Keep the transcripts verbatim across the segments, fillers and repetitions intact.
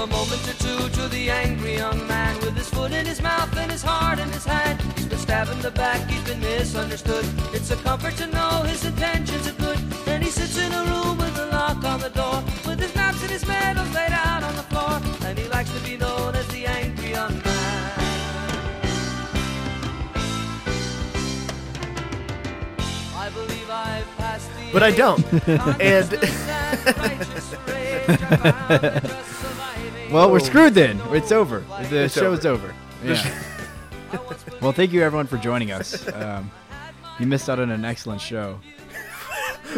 a moment or two to the angry young man with his foot in his mouth and his heart in his hand. He's been stabbed in the back, he's been misunderstood. It's a comfort to know his intentions are good. Then he sits in a room with a lock on the door, with his maps and his medals laid out on the floor, and he likes to be known as the angry young man. I believe I've passed the but I don't. And well, we're screwed then. It's over. The it's show's over. over. Yeah. Well, thank you everyone for joining us. Um, you missed out on an excellent show.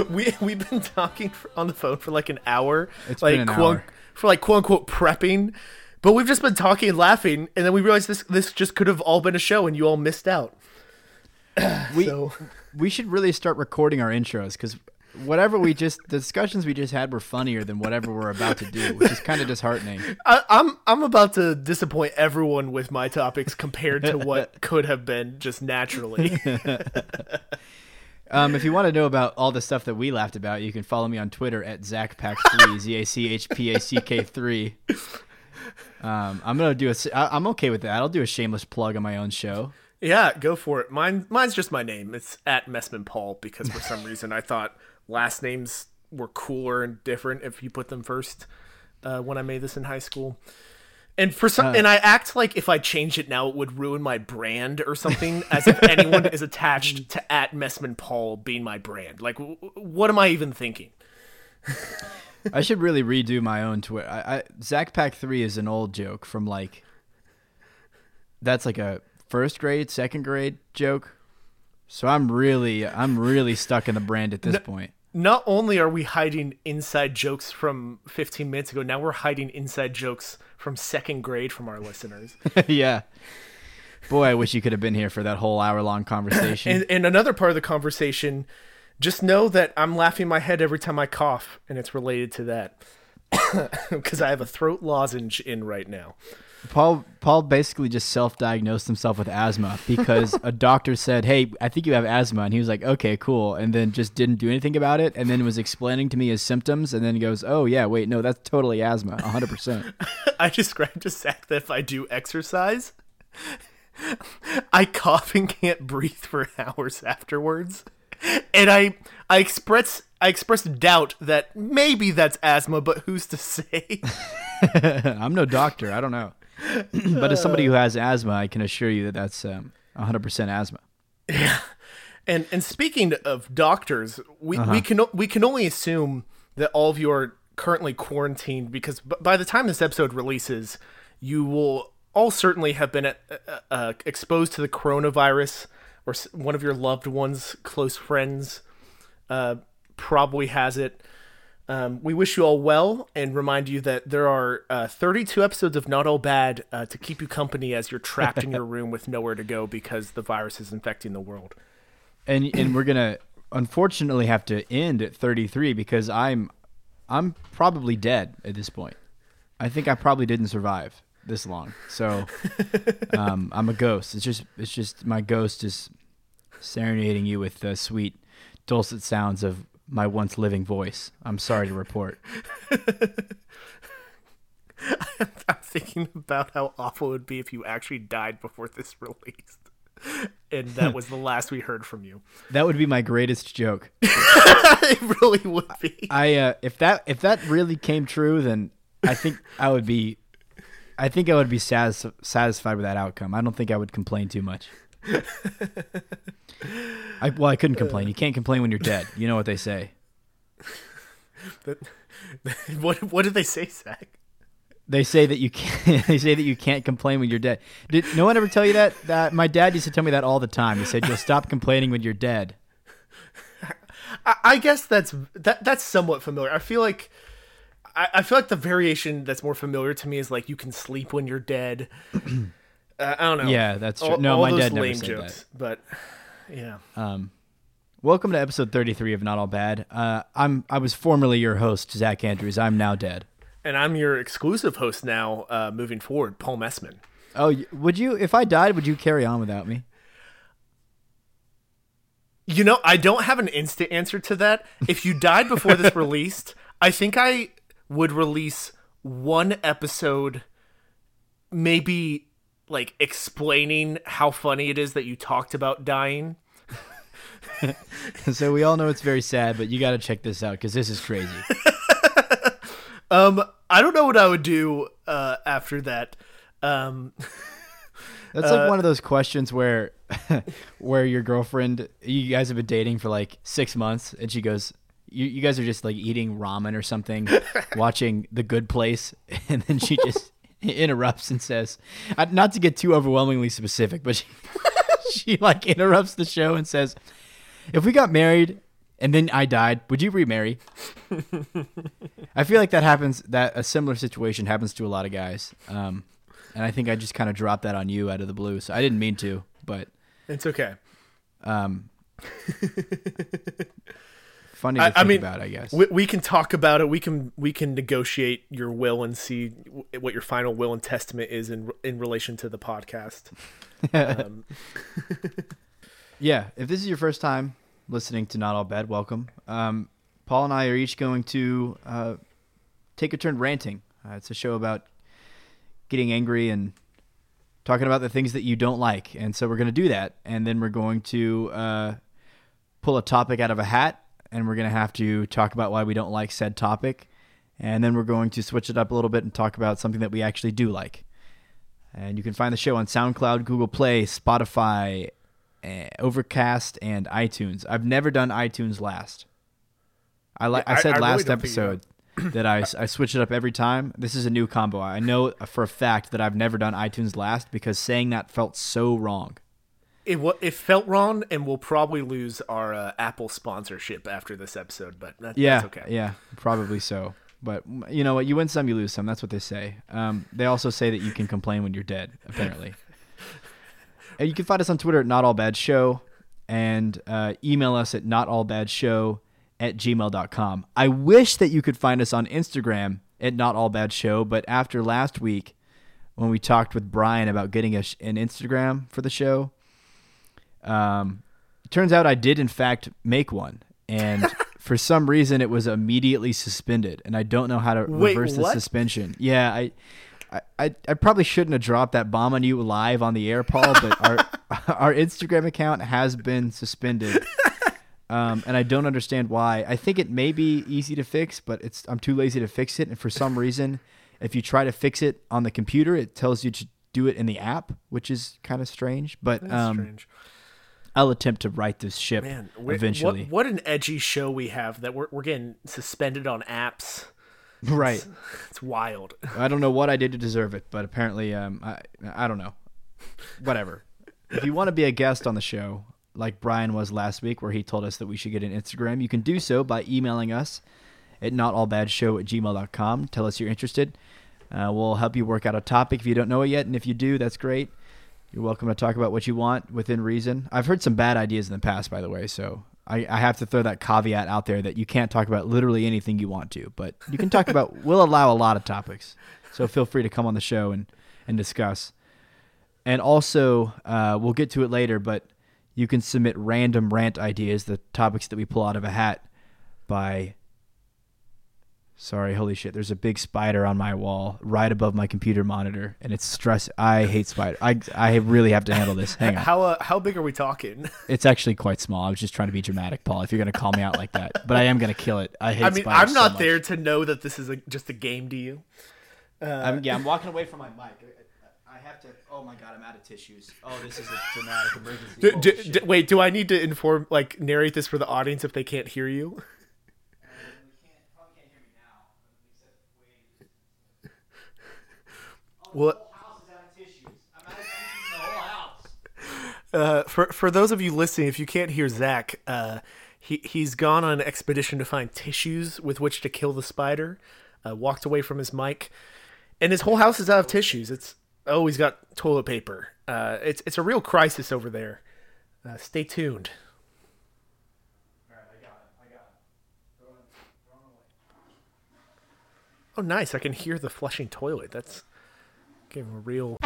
we we've been talking for, on the phone for like an hour. It's like, been an quote, hour. For like quote unquote prepping, but we've just been talking and laughing, and then we realized this this just could have all been a show, and you all missed out. we so. we should really start recording our intros, because whatever we just the discussions we just had were funnier than whatever we're about to do, which is kind of disheartening. I, I'm I'm about to disappoint everyone with my topics compared to what could have been just naturally. Um, if you want to know about all the stuff that we laughed about, you can follow me on Twitter at Zach Pack three, Z A C H P A C K three. Um, I'm gonna do a. I'm okay with that. I'll do a shameless plug on my own show. Yeah, go for it. Mine, mine's just my name. It's at MessmanPaul, because for some reason I thought last names were cooler and different if you put them first. Uh, when I made this in high school, and for some, uh, and I act like if I changed it now it would ruin my brand or something, as if anyone is attached to at MessmanPaul being my brand. Like, w- what am I even thinking? I should really redo my own Twitter. I, I Zach Pack three is an old joke from like. That's like a. First grade, second grade joke. So I'm really, I'm really stuck in the brand at this not, point. Not only are we hiding inside jokes from fifteen minutes ago, now we're hiding inside jokes from second grade from our listeners. Yeah. Boy, I wish you could have been here for that whole hour long conversation. and, and another part of the conversation, just know that I'm laughing my head every time I cough, and it's related to that. Because I have a throat lozenge in right now. Paul Paul basically just self-diagnosed himself with asthma because a doctor said, "Hey, I think you have asthma." And he was like, "Okay, cool." And then just didn't do anything about it. And then was explaining to me his symptoms. And then goes, "Oh, yeah, wait, no, that's totally asthma, one hundred percent. I described to Zach that if I do exercise, I cough and can't breathe for hours afterwards. And I I express I expressed doubt that maybe that's asthma, but who's to say? I'm no doctor. I don't know. But as somebody who has asthma, I can assure you that that's um, one hundred percent asthma. Yeah. And and speaking of doctors, we, uh-huh. we can we can only assume that all of you are currently quarantined, because b- by the time this episode releases, you will all certainly have been uh, uh, exposed to the coronavirus, or one of your loved ones, close friends, uh, probably has it. Um, we wish you all well, and remind you that there are uh, thirty-two episodes of Not All Bad uh, to keep you company as you're trapped in your room with nowhere to go because the virus is infecting the world. And and we're gonna unfortunately have to end at thirty-three, because I'm I'm probably dead at this point. I think I probably didn't survive this long, so um, I'm a ghost. It's just it's just my ghost is serenading you with the sweet, dulcet sounds of my once living voice. I'm sorry to report. I'm thinking about how awful it would be if you actually died before this released, and that was the last we heard from you. That would be my greatest joke. It really would be. I uh, if that if that really came true, then I think I would be, I think I would be satis- satisfied with that outcome. I don't think I would complain too much. I, well, I couldn't complain. You can't complain when you're dead. You know what they say. That, what What did they say, Zach? They say that you can't. They say that you can't complain when you're dead. Did no one ever tell you that? That my dad used to tell me that all the time. He said, "You'll stop complaining when you're dead." I, I guess that's that. That's somewhat familiar. I feel like I, I feel like the variation that's more familiar to me is like, you can sleep when you're dead. Uh, I don't know. Yeah, that's true. All, no, all my dad never said jokes, that. But yeah. Um, welcome to episode thirty-three of Not All Bad. Uh, I'm I was formerly your host, Zach Andrews. I'm now dead, and I'm your exclusive host now. Uh, moving forward, Paul Messman. Oh, would you? If I died, would you carry on without me? You know, I don't have an instant answer to that. If you died before this released, I think I would release one episode maybe like explaining how funny it is that you talked about dying. So we all know it's very sad, but you got to check this out because this is crazy. um, I don't know what I would do uh, after that. Um, That's like uh, one of those questions where where your girlfriend, you guys have been dating for like six months, and she goes, you, you guys are just like eating ramen or something, watching The Good Place, and then she just interrupts and says, not to get too overwhelmingly specific, but she, she like interrupts the show and says, if we got married and then I died, would you remarry? I feel like that happens, that a similar situation happens to a lot of guys. Um, and I think I just kind of dropped that on you out of the blue. So I didn't mean to, but it's okay. Um, funny to I, think I mean, about, I guess. We, we can talk about it. We can, we can negotiate your will and see what your final will and testament is in, in relation to the podcast. um, Yeah, if this is your first time listening to Not All Bad, welcome. Um, Paul and I are each going to uh, take a turn ranting. Uh, it's a show about getting angry and talking about the things that you don't like. And so we're going to do that. And then we're going to uh, pull a topic out of a hat. And we're going to have to talk about why we don't like said topic. And then we're going to switch it up a little bit and talk about something that we actually do like. And you can find the show on SoundCloud, Google Play, Spotify, Overcast, and iTunes. I've never done iTunes last. I like. Yeah, I said I, I last really episode that I, I switch it up every time. This is a new combo. I know for a fact that I've never done iTunes last because saying that felt so wrong. It it felt wrong, and we'll probably lose our uh, Apple sponsorship after this episode. But that, yeah, that's okay. Yeah, probably so. But you know what? You win some, you lose some. That's what they say. Um, they also say that you can complain when you're dead. Apparently. And you can find us on Twitter at Not All Bad Show, and uh, email us at notallbadshow at gmail dot com. I wish that you could find us on Instagram at Not All Bad Show, but after last week when we talked with Brian about getting a sh- an Instagram for the show, um, it turns out I did in fact make one, and for some reason it was immediately suspended, and I don't know how to Wait, reverse what? the suspension. Yeah, I... I, I probably shouldn't have dropped that bomb on you live on the air, Paul, but our our Instagram account has been suspended, um, and I don't understand why. I think it may be easy to fix, but it's I'm too lazy to fix it, and for some reason, if you try to fix it on the computer, it tells you to do it in the app, which is kind of strange, but um, strange. I'll attempt to right this ship Man, eventually. What, what an edgy show we have that we're we're getting suspended on apps. Right. It's, it's wild. I don't know what I did to deserve it, but apparently um, I I don't know. Whatever. If you want to be a guest on the show, like Brian was last week where he told us that we should get an Instagram, you can do so by emailing us at notallbadshow at gmail dot com. Tell us you're interested. Uh, we'll help you work out a topic if you don't know it yet, and if you do, that's great. You're welcome to talk about what you want within reason. I've heard some bad ideas in the past, by the way, so... I, I have to throw that caveat out there that you can't talk about literally anything you want to, but you can talk about, we'll allow a lot of topics. So feel free to come on the show and, and discuss. And also, uh, we'll get to it later, but you can submit random rant ideas, the topics that we pull out of a hat by, sorry, holy shit, there's a big spider on my wall right above my computer monitor, and it's stress. I hate spiders. I I really have to handle this. Hang on. How uh, how big are we talking? It's actually quite small. I was just trying to be dramatic, Paul, if you're going to call me out like that. But I am going to kill it. I hate spiders I mean, spiders I'm not so there to know that this is a, just a game to you. Uh, I'm, yeah, I'm walking away from my mic. I have to – oh, my God, I'm out of tissues. Oh, this is a dramatic emergency. Do, do, do, wait, do I need to inform – like narrate this for the audience if they can't hear you? Well, uh, for for those of you listening, if you can't hear Zach, uh, he he's gone on an expedition to find tissues with which to kill the spider. Uh, walked away from his mic, and his whole house is out of tissues. It's oh, he's got toilet paper. Uh, it's it's a real crisis over there. Uh, stay tuned. All right, I got it. I got it. Throw it, throw it away. Oh, nice! I can hear the flushing toilet. That's Give him a real.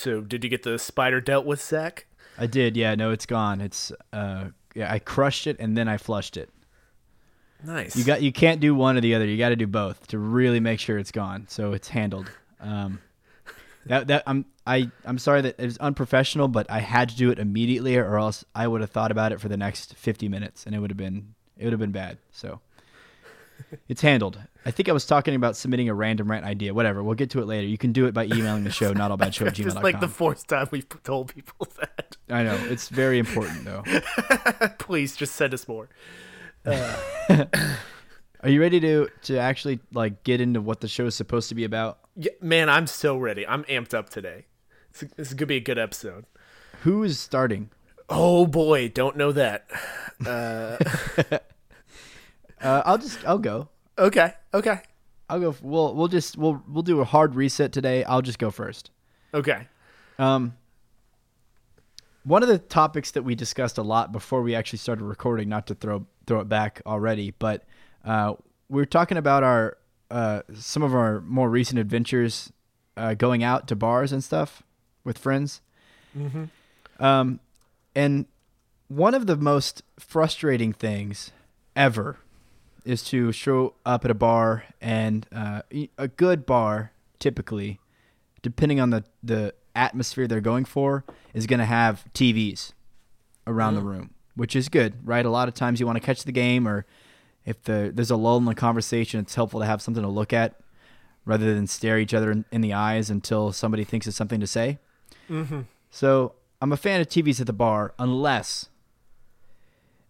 So did you get the spider dealt with, Zach? I did, yeah. No, it's gone. It's uh, yeah, I crushed it and then I flushed it. Nice. You got you can't do one or the other. You got to do both to really make sure it's gone. So it's handled. Um, that that I'm I I'm sorry that it was unprofessional, but I had to do it immediately, or else I would have thought about it for the next fifty minutes, and it would have been it would have been bad. So it's handled. I think I was talking about submitting a random rant idea. Whatever. We'll get to it later. You can do it by emailing the show, not all bad show at gmail dot com. It's like the fourth time we've told people that. I know. It's very important, though. Please just send us more. Uh, are you ready to, to actually like get into what the show is supposed to be about? Yeah, man, I'm so ready. I'm amped up today. It's, this is going to be a good episode. Who is starting? Oh, boy. Don't know that. Uh... Uh, I'll just, I'll go. Okay. Okay. I'll go. We'll, we'll just, we'll, we'll do a hard reset today. I'll just go first. Okay. Um, one of the topics that we discussed a lot before we actually started recording, not to throw, throw it back already, but, uh, we were talking about our, uh, some of our more recent adventures, uh, going out to bars and stuff with friends. Mm-hmm. Um, and one of the most frustrating things ever is to show up at a bar, and uh, a good bar, typically, depending on the, the atmosphere they're going for, is going to have T Vs around mm-hmm. the room, which is good, right? A lot of times you want to catch the game, or if the, there's a lull in the conversation, it's helpful to have something to look at rather than stare each other in, in the eyes until somebody thinks it's something to say. Mm-hmm. So I'm a fan of T Vs at the bar unless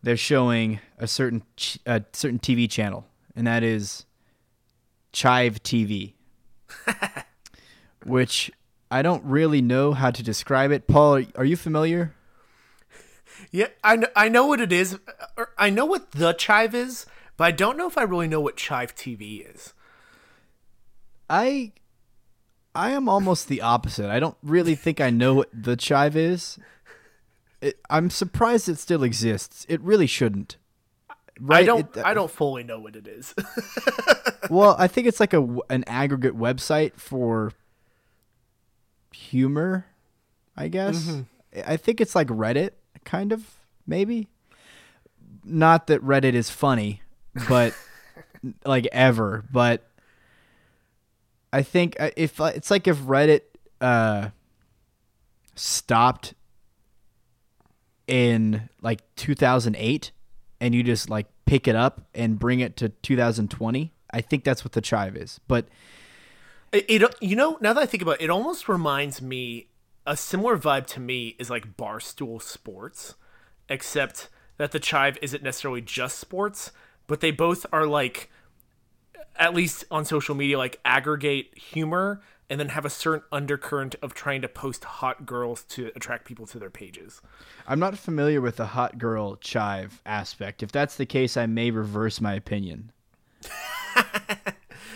they're showing a certain ch- a certain T V channel, and that is CHIVE T V, which I don't really know how to describe it. Paul, are you familiar? Yeah, I know, I know what it is. I know what the CHIVE is, but I don't know if I really know what CHIVE T V is. I I am almost the opposite. I don't really think I know what the CHIVE is. It, I'm surprised it still exists. It really shouldn't. Right? I don't. It, uh, I don't fully know what it is. Well, I think it's like a an aggregate website for humor, I guess. Mm-hmm. I think it's like Reddit, kind of, maybe. Not that Reddit is funny, but like ever. But I think if it's like if Reddit uh, stopped in like two thousand eight and you just like pick it up and bring it to two thousand twenty. I think that's what the CHIVE is. But it, it you know, now that I think about it, it almost reminds me, a similar vibe to me is like Barstool Sports, except that the CHIVE isn't necessarily just sports, but they both are like, at least on social media, like aggregate humor and then have a certain undercurrent of trying to post hot girls to attract people to their pages. I'm not familiar with the hot girl CHIVE aspect. If that's the case, I may reverse my opinion.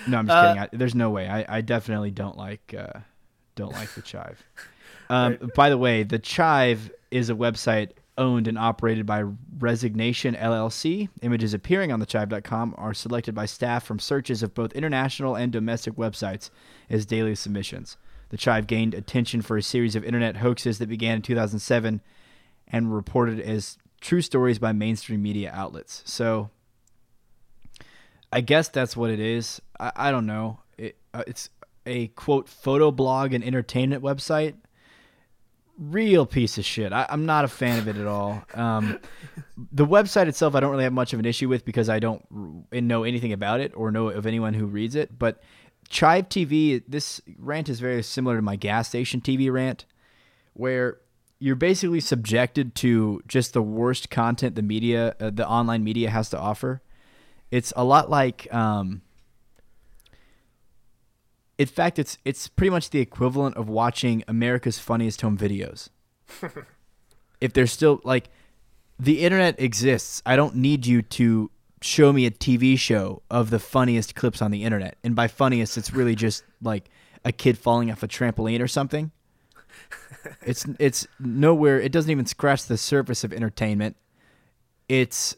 No, I'm just uh, kidding. I, there's no way. I, I definitely don't like uh, don't like the CHIVE. Um, right. By the way, the CHIVE is a website owned and operated by Resignation L L C. Images appearing on the chive dot com are selected by staff from searches of both international and domestic websites as daily submissions. The CHIVE gained attention for a series of internet hoaxes that began in two thousand seven and were reported as true stories by mainstream media outlets. So I guess that's what it is. I, I don't know. It, uh, it's a, quote, photo blog and entertainment website. Real piece of shit. I, I'm not a fan of it at all. Um, the website itself, I don't really have much of an issue with because I don't r- know anything about it or know of anyone who reads it. But CHIVE T V, this rant is very similar to my gas station T V rant, where you're basically subjected to just the worst content the media, uh, the online media has to offer. It's a lot like, um, in fact, it's it's pretty much the equivalent of watching America's Funniest Home Videos. If there's still, like, the internet exists. I don't need you to show me a T V show of the funniest clips on the internet. And by funniest, it's really just, like, a kid falling off a trampoline or something. It's it's nowhere. It doesn't even scratch the surface of entertainment. It's,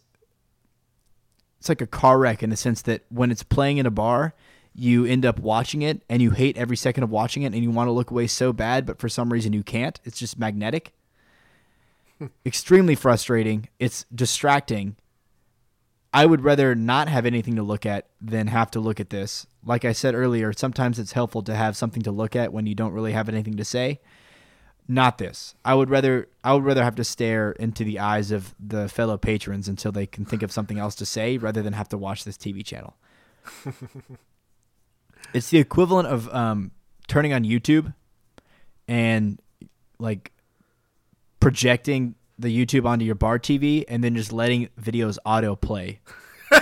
it's like a car wreck in the sense that when it's playing in a bar, you end up watching it and you hate every second of watching it and you want to look away so bad, but for some reason you can't. It's just magnetic. Extremely frustrating. It's distracting. I would rather not have anything to look at than have to look at this. Like I said earlier, sometimes it's helpful to have something to look at when you don't really have anything to say. Not this. I would rather I would rather have to stare into the eyes of the fellow patrons until they can think of something else to say rather than have to watch this T V channel. It's the equivalent of um, turning on YouTube and like projecting the YouTube onto your bar T V and then just letting videos auto play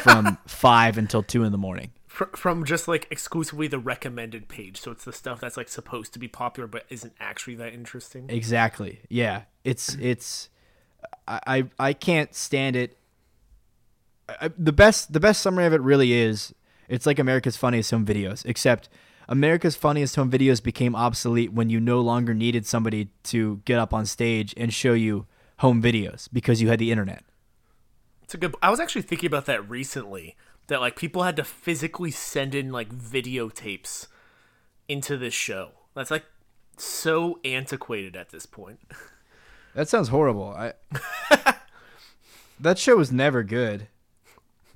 from five until two in the morning. From just like exclusively the recommended page. So it's the stuff that's like supposed to be popular but isn't actually that interesting. Exactly. Yeah. It's, it's, I, I can't stand it. I, the best, the best summary of it really is, it's like America's Funniest Home Videos, except America's Funniest Home Videos became obsolete when you no longer needed somebody to get up on stage and show you home videos because you had the internet. It's a good, I was actually thinking about that recently, that like people had to physically send in like videotapes into this show. That's like so antiquated at this point. That sounds horrible. I, that show was never good.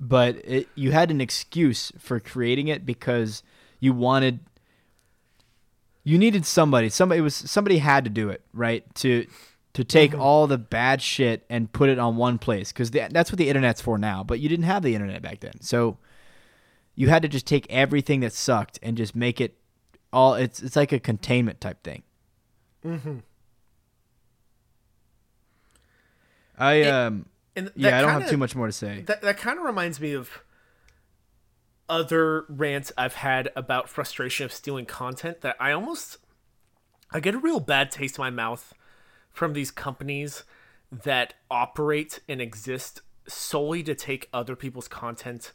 But it, you had an excuse for creating it because you wanted, you needed somebody. Somebody it was somebody had to do it, right? To to take mm-hmm. all the bad shit and put it on one place, because that's what the internet's for now. But you didn't have the internet back then, so you had to just take everything that sucked and just make it all. It's it's like a containment type thing. Mm-hmm. I it- um. And yeah, I don't kinda, have too much more to say. That, that kind of reminds me of other rants I've had about frustration of stealing content, that I almost, I get a real bad taste in my mouth from these companies that operate and exist solely to take other people's content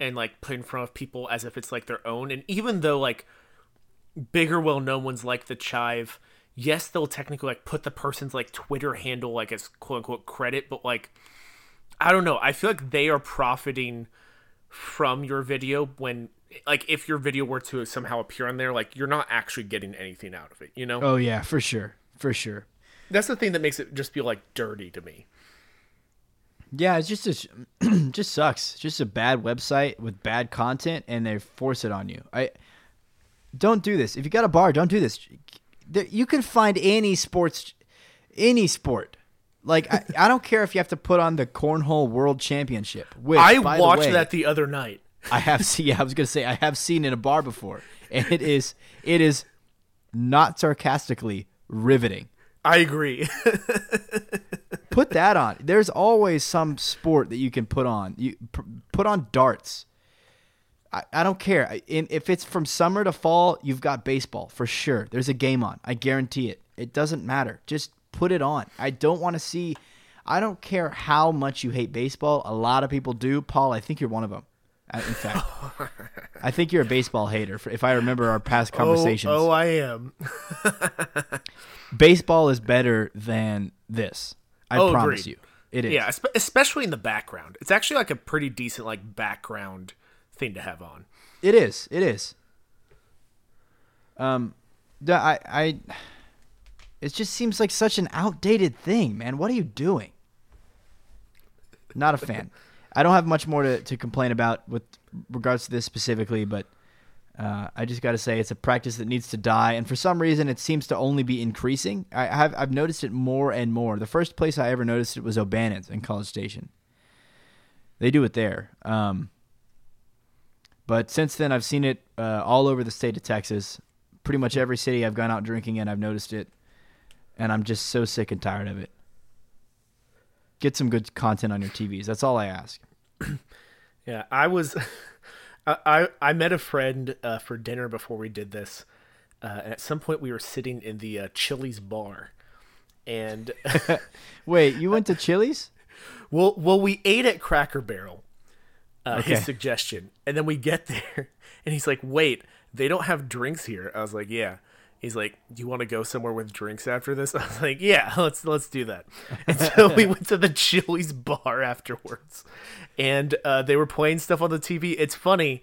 and like put in front of people as if it's like their own. And even though like bigger, well-known ones like the Chive, yes, they'll technically like put the person's like Twitter handle like as quote unquote credit, but like, I don't know. I feel like they are profiting from your video when, like, if your video were to somehow appear on there, like, you're not actually getting anything out of it, you know? Oh, yeah, for sure. For sure. That's the thing that makes it just feel, like, dirty to me. Yeah, it's just a, just sucks. It's just a bad website with bad content, and they force it on you. I don't do this. If you got a bar, don't do this. You can find any sports, any sport. Like, I, I don't care if you have to put on the Cornhole World Championship. Which, I by watched the way, that the other night. I have seen. Yeah, I was gonna say I have seen in a bar before, and it is it is not sarcastically riveting. I agree. Put that on. There's always some sport that you can put on. You pr- put on darts. I, I don't care. I, in, if it's from summer to fall, you've got baseball for sure. There's a game on. I guarantee it. It doesn't matter. Just. Put it on. I don't want to see – I don't care how much you hate baseball. A lot of people do. Paul, I think you're one of them. In fact, I think you're a baseball hater if I remember our past conversations. Oh, oh I am. Baseball is better than this. I oh, promise agreed. you. It is. Yeah, especially in the background. It's actually like a pretty decent like background thing to have on. It is. It is. Um, I I – It just seems like such an outdated thing, man. What are you doing? Not a fan. I don't have much more to, to complain about with regards to this specifically, but uh, I just got to say it's a practice that needs to die. And for some reason, it seems to only be increasing. I have, I've noticed it more and more. The first place I ever noticed it was O'Bannon's in College Station. They do it there. Um, but since then, I've seen it uh, all over the state of Texas. Pretty much every city I've gone out drinking in, I've noticed it. And I'm just so sick and tired of it. Get some good content on your T Vs. That's all I ask. Yeah, I was, I, I I met a friend uh, for dinner before we did this. Uh, and at some point, we were sitting in the uh, Chili's bar, and wait, you went to Chili's? Well, well, we ate at Cracker Barrel. Uh, okay. His suggestion, and then we get there, and he's like, "Wait, they don't have drinks here." I was like, "Yeah." He's like, do you want to go somewhere with drinks after this? I was like, yeah, let's let's do that. And so we went to the Chili's bar afterwards. And uh, they were playing stuff on the T V. It's funny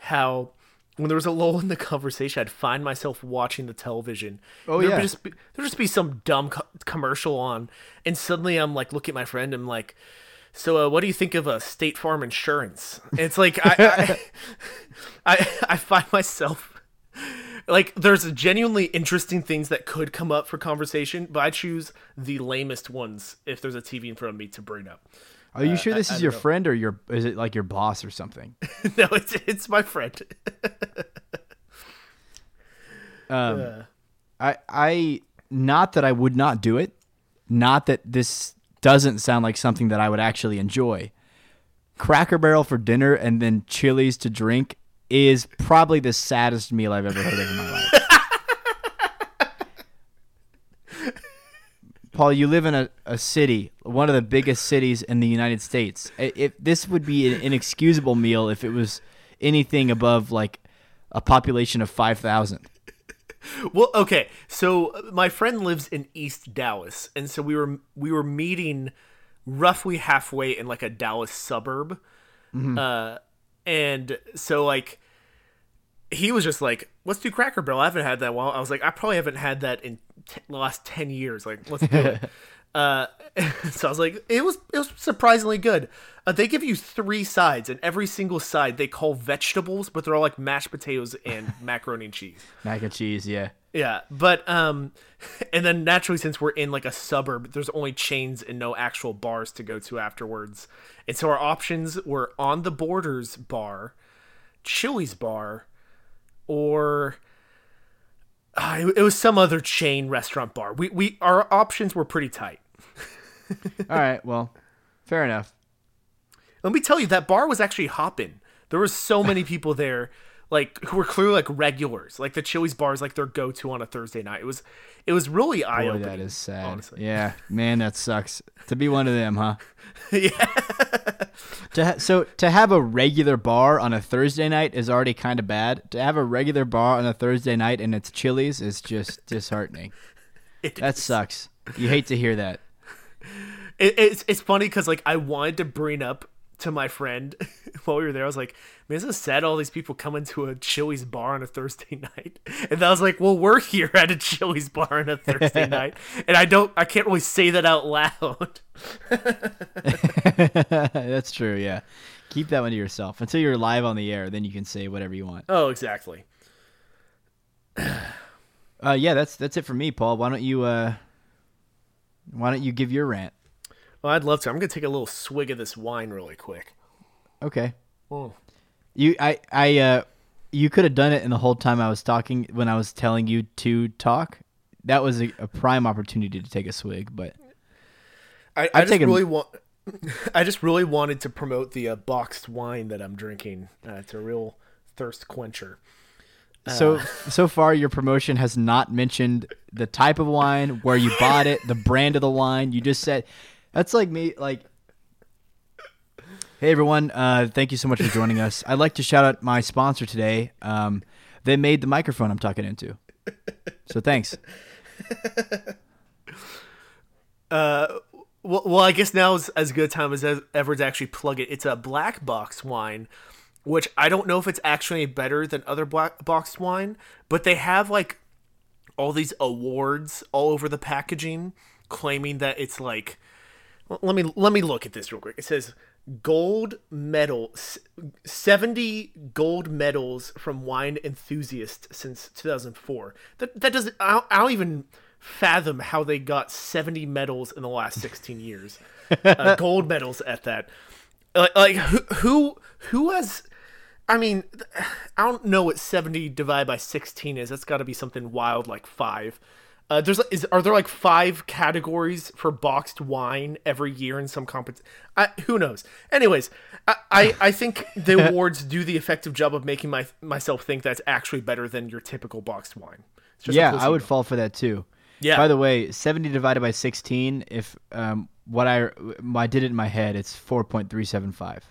how when there was a lull in the conversation, I'd find myself watching the television. Oh, there'd yeah. Be just be, there'd just be some dumb co- commercial on, and suddenly I'm like, look at my friend, I'm like, so uh, what do you think of uh, State Farm Insurance? And it's like, I, I, I, I find myself... Like, there's genuinely interesting things that could come up for conversation, but I choose the lamest ones if there's a T V in front of me to bring up. Are you uh, sure this I, is I your know. friend, or your is it like your boss or something? No, it's it's my friend. um, uh. I I not that I would not do it, not that this doesn't sound like something that I would actually enjoy. Cracker Barrel for dinner and then Chili's to drink is probably the saddest meal I've ever heard of in my life. Paul, you live in a, a city, one of the biggest cities in the United States. If this would be an inexcusable meal if it was anything above like a population of five thousand. Well, okay. So my friend lives in East Dallas, and so we were we were meeting roughly halfway in like a Dallas suburb. Mm-hmm. Uh and so like he was just like, let's do Cracker Barrel. I haven't had that in a while. I was like, I probably haven't had that in t- the last ten years. Like, let's do it. Uh, so I was like, it was it was surprisingly good. Uh, they give you three sides, and every single side they call vegetables, but they're all like mashed potatoes and macaroni and cheese. Mac and cheese, yeah. Yeah, but um, and then naturally, since we're in like a suburb, there's only chains and no actual bars to go to afterwards. And so our options were On the Borders bar, Chili's bar, or uh, it, it was some other chain restaurant bar. We we our options were pretty tight. All right, well, fair enough. Let me tell you, that bar was actually hopping. There was so many people there, like who were clearly like regulars. Like the Chili's bar is like their go-to on a Thursday night. It was, it was really eye-opening. Boy, that is sad. Honestly. Yeah, man, that sucks to be one of them, huh? Yeah. to ha- so to have a regular bar on a Thursday night is already kind of bad. To have a regular bar on a Thursday night and it's Chili's is just disheartening. It that is. Sucks. You hate to hear that. It, it's it's funny because like I wanted to bring up to my friend while we were there, I was like, man, this is sad, all these people coming to a Chili's bar on a Thursday night. And I was like, well, we're here at a Chili's bar on a Thursday night, and I don't I can't really say that out loud. That's true, yeah. Keep that one to yourself until you're live on the air, then you can say whatever you want. Oh, exactly. uh yeah, that's that's it for me, Paul. Why don't you uh why don't you give your rant? Well, I'd love to. I'm going to take a little swig of this wine really quick. Okay. Oh. You I, I, uh, you could have done it in the whole time I was talking when I was telling you to talk. That was a, a prime opportunity to take a swig, but... I, I, just really a... want, I just really wanted to promote the uh, boxed wine that I'm drinking. Uh, it's a real thirst quencher. So uh. so far, your promotion has not mentioned the type of wine, where you bought it, the brand of the wine. You just said... That's like me, like, hey, everyone, uh, thank you so much for joining us. I'd like to shout out my sponsor today. Um, they made the microphone I'm talking into. So thanks. Uh, well, well, I guess now is as good a time as ever to actually plug it. It's a Black Box Wine, which I don't know if it's actually better than other Black Box Wine, but they have, like, all these awards all over the packaging claiming that it's, like, Let me let me look at this real quick. It says gold medal, seventy gold medals from wine enthusiasts since two thousand four. That that doesn't. I don't, I don't even fathom how they got seventy medals in the last sixteen years. uh, gold medals at that. Like, like who, who who has? I mean, I don't know what seventy divided by sixteen is. That's got to be something wild, like five. Uh, there's is are there like five categories for boxed wine every year in some competition? Who knows? Anyways, I, I, I think the awards do the effective job of making my myself think that's actually better than your typical boxed wine. It's just yeah, I would fall for that too. Yeah. By the way, seventy divided by sixteen. If um, what I I did it in my head, it's four point three seven five.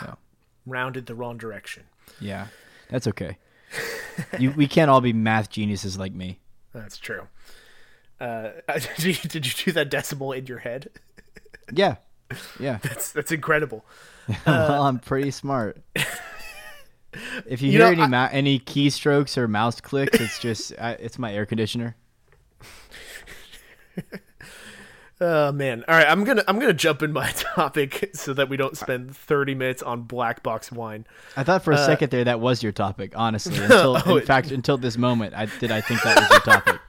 So rounded the wrong direction. Yeah, that's okay. you, we can't all be math geniuses like me. That's true. Uh, did you, did you do that decimal in your head? Yeah, yeah. That's that's incredible. Well, uh, I'm pretty smart. If you, you hear know, any I, ma- any keystrokes or mouse clicks, it's just I, it's my air conditioner. Oh man! All right, I'm gonna I'm gonna jump in my topic so that we don't spend thirty minutes on Black Box Wine. I thought for a uh, second there that was your topic, honestly. Until oh, in fact, until this moment, I did I think that was your topic.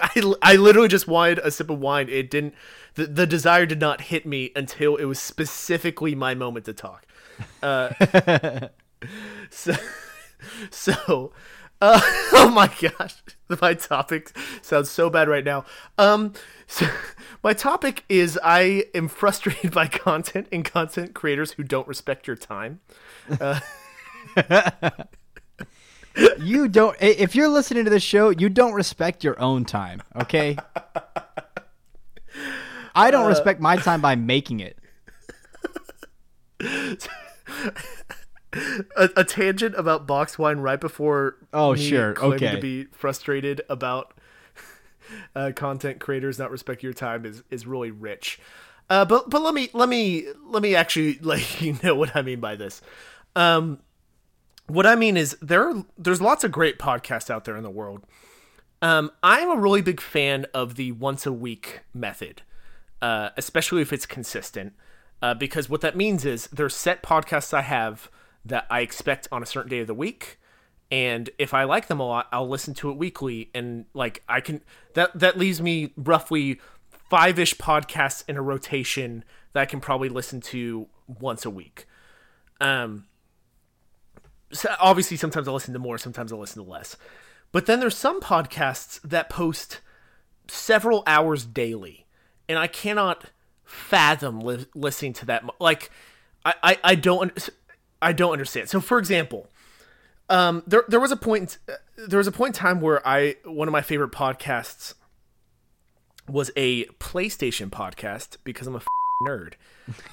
I, I literally just wanted a sip of wine. It didn't. The, the desire did not hit me until it was specifically my moment to talk. Uh, so so. Uh, oh my gosh, my topic sounds so bad right now. Um, so my topic is I am frustrated by content and content creators who don't respect your time. Uh, you don't. If you're listening to this show, you don't respect your own time. Okay. I don't uh, respect my time by making it. A, a tangent about box wine right before oh me sure claiming okay to be frustrated about uh, content creators not respect your time is, is really rich, uh, but but let me let me let me actually let you know what I mean by this. Um, what I mean is there are, there's lots of great podcasts out there in the world. Um, I'm a really big fan of the once a week method, uh, especially if it's consistent, uh, because what that means is there's set podcasts I have that I expect on a certain day of the week. And if I like them a lot, I'll listen to it weekly. And like, I can, that, that leaves me roughly five ish podcasts in a rotation that I can probably listen to once a week. Um, so obviously sometimes I listen to more, sometimes I listen to less, but then there's some podcasts that post several hours daily and I cannot fathom li- listening to that. Like I, I, I don't, I don't understand. So, for example, um, there there was a point there was a point in time where I one of my favorite podcasts was a PlayStation podcast because I'm a f- nerd,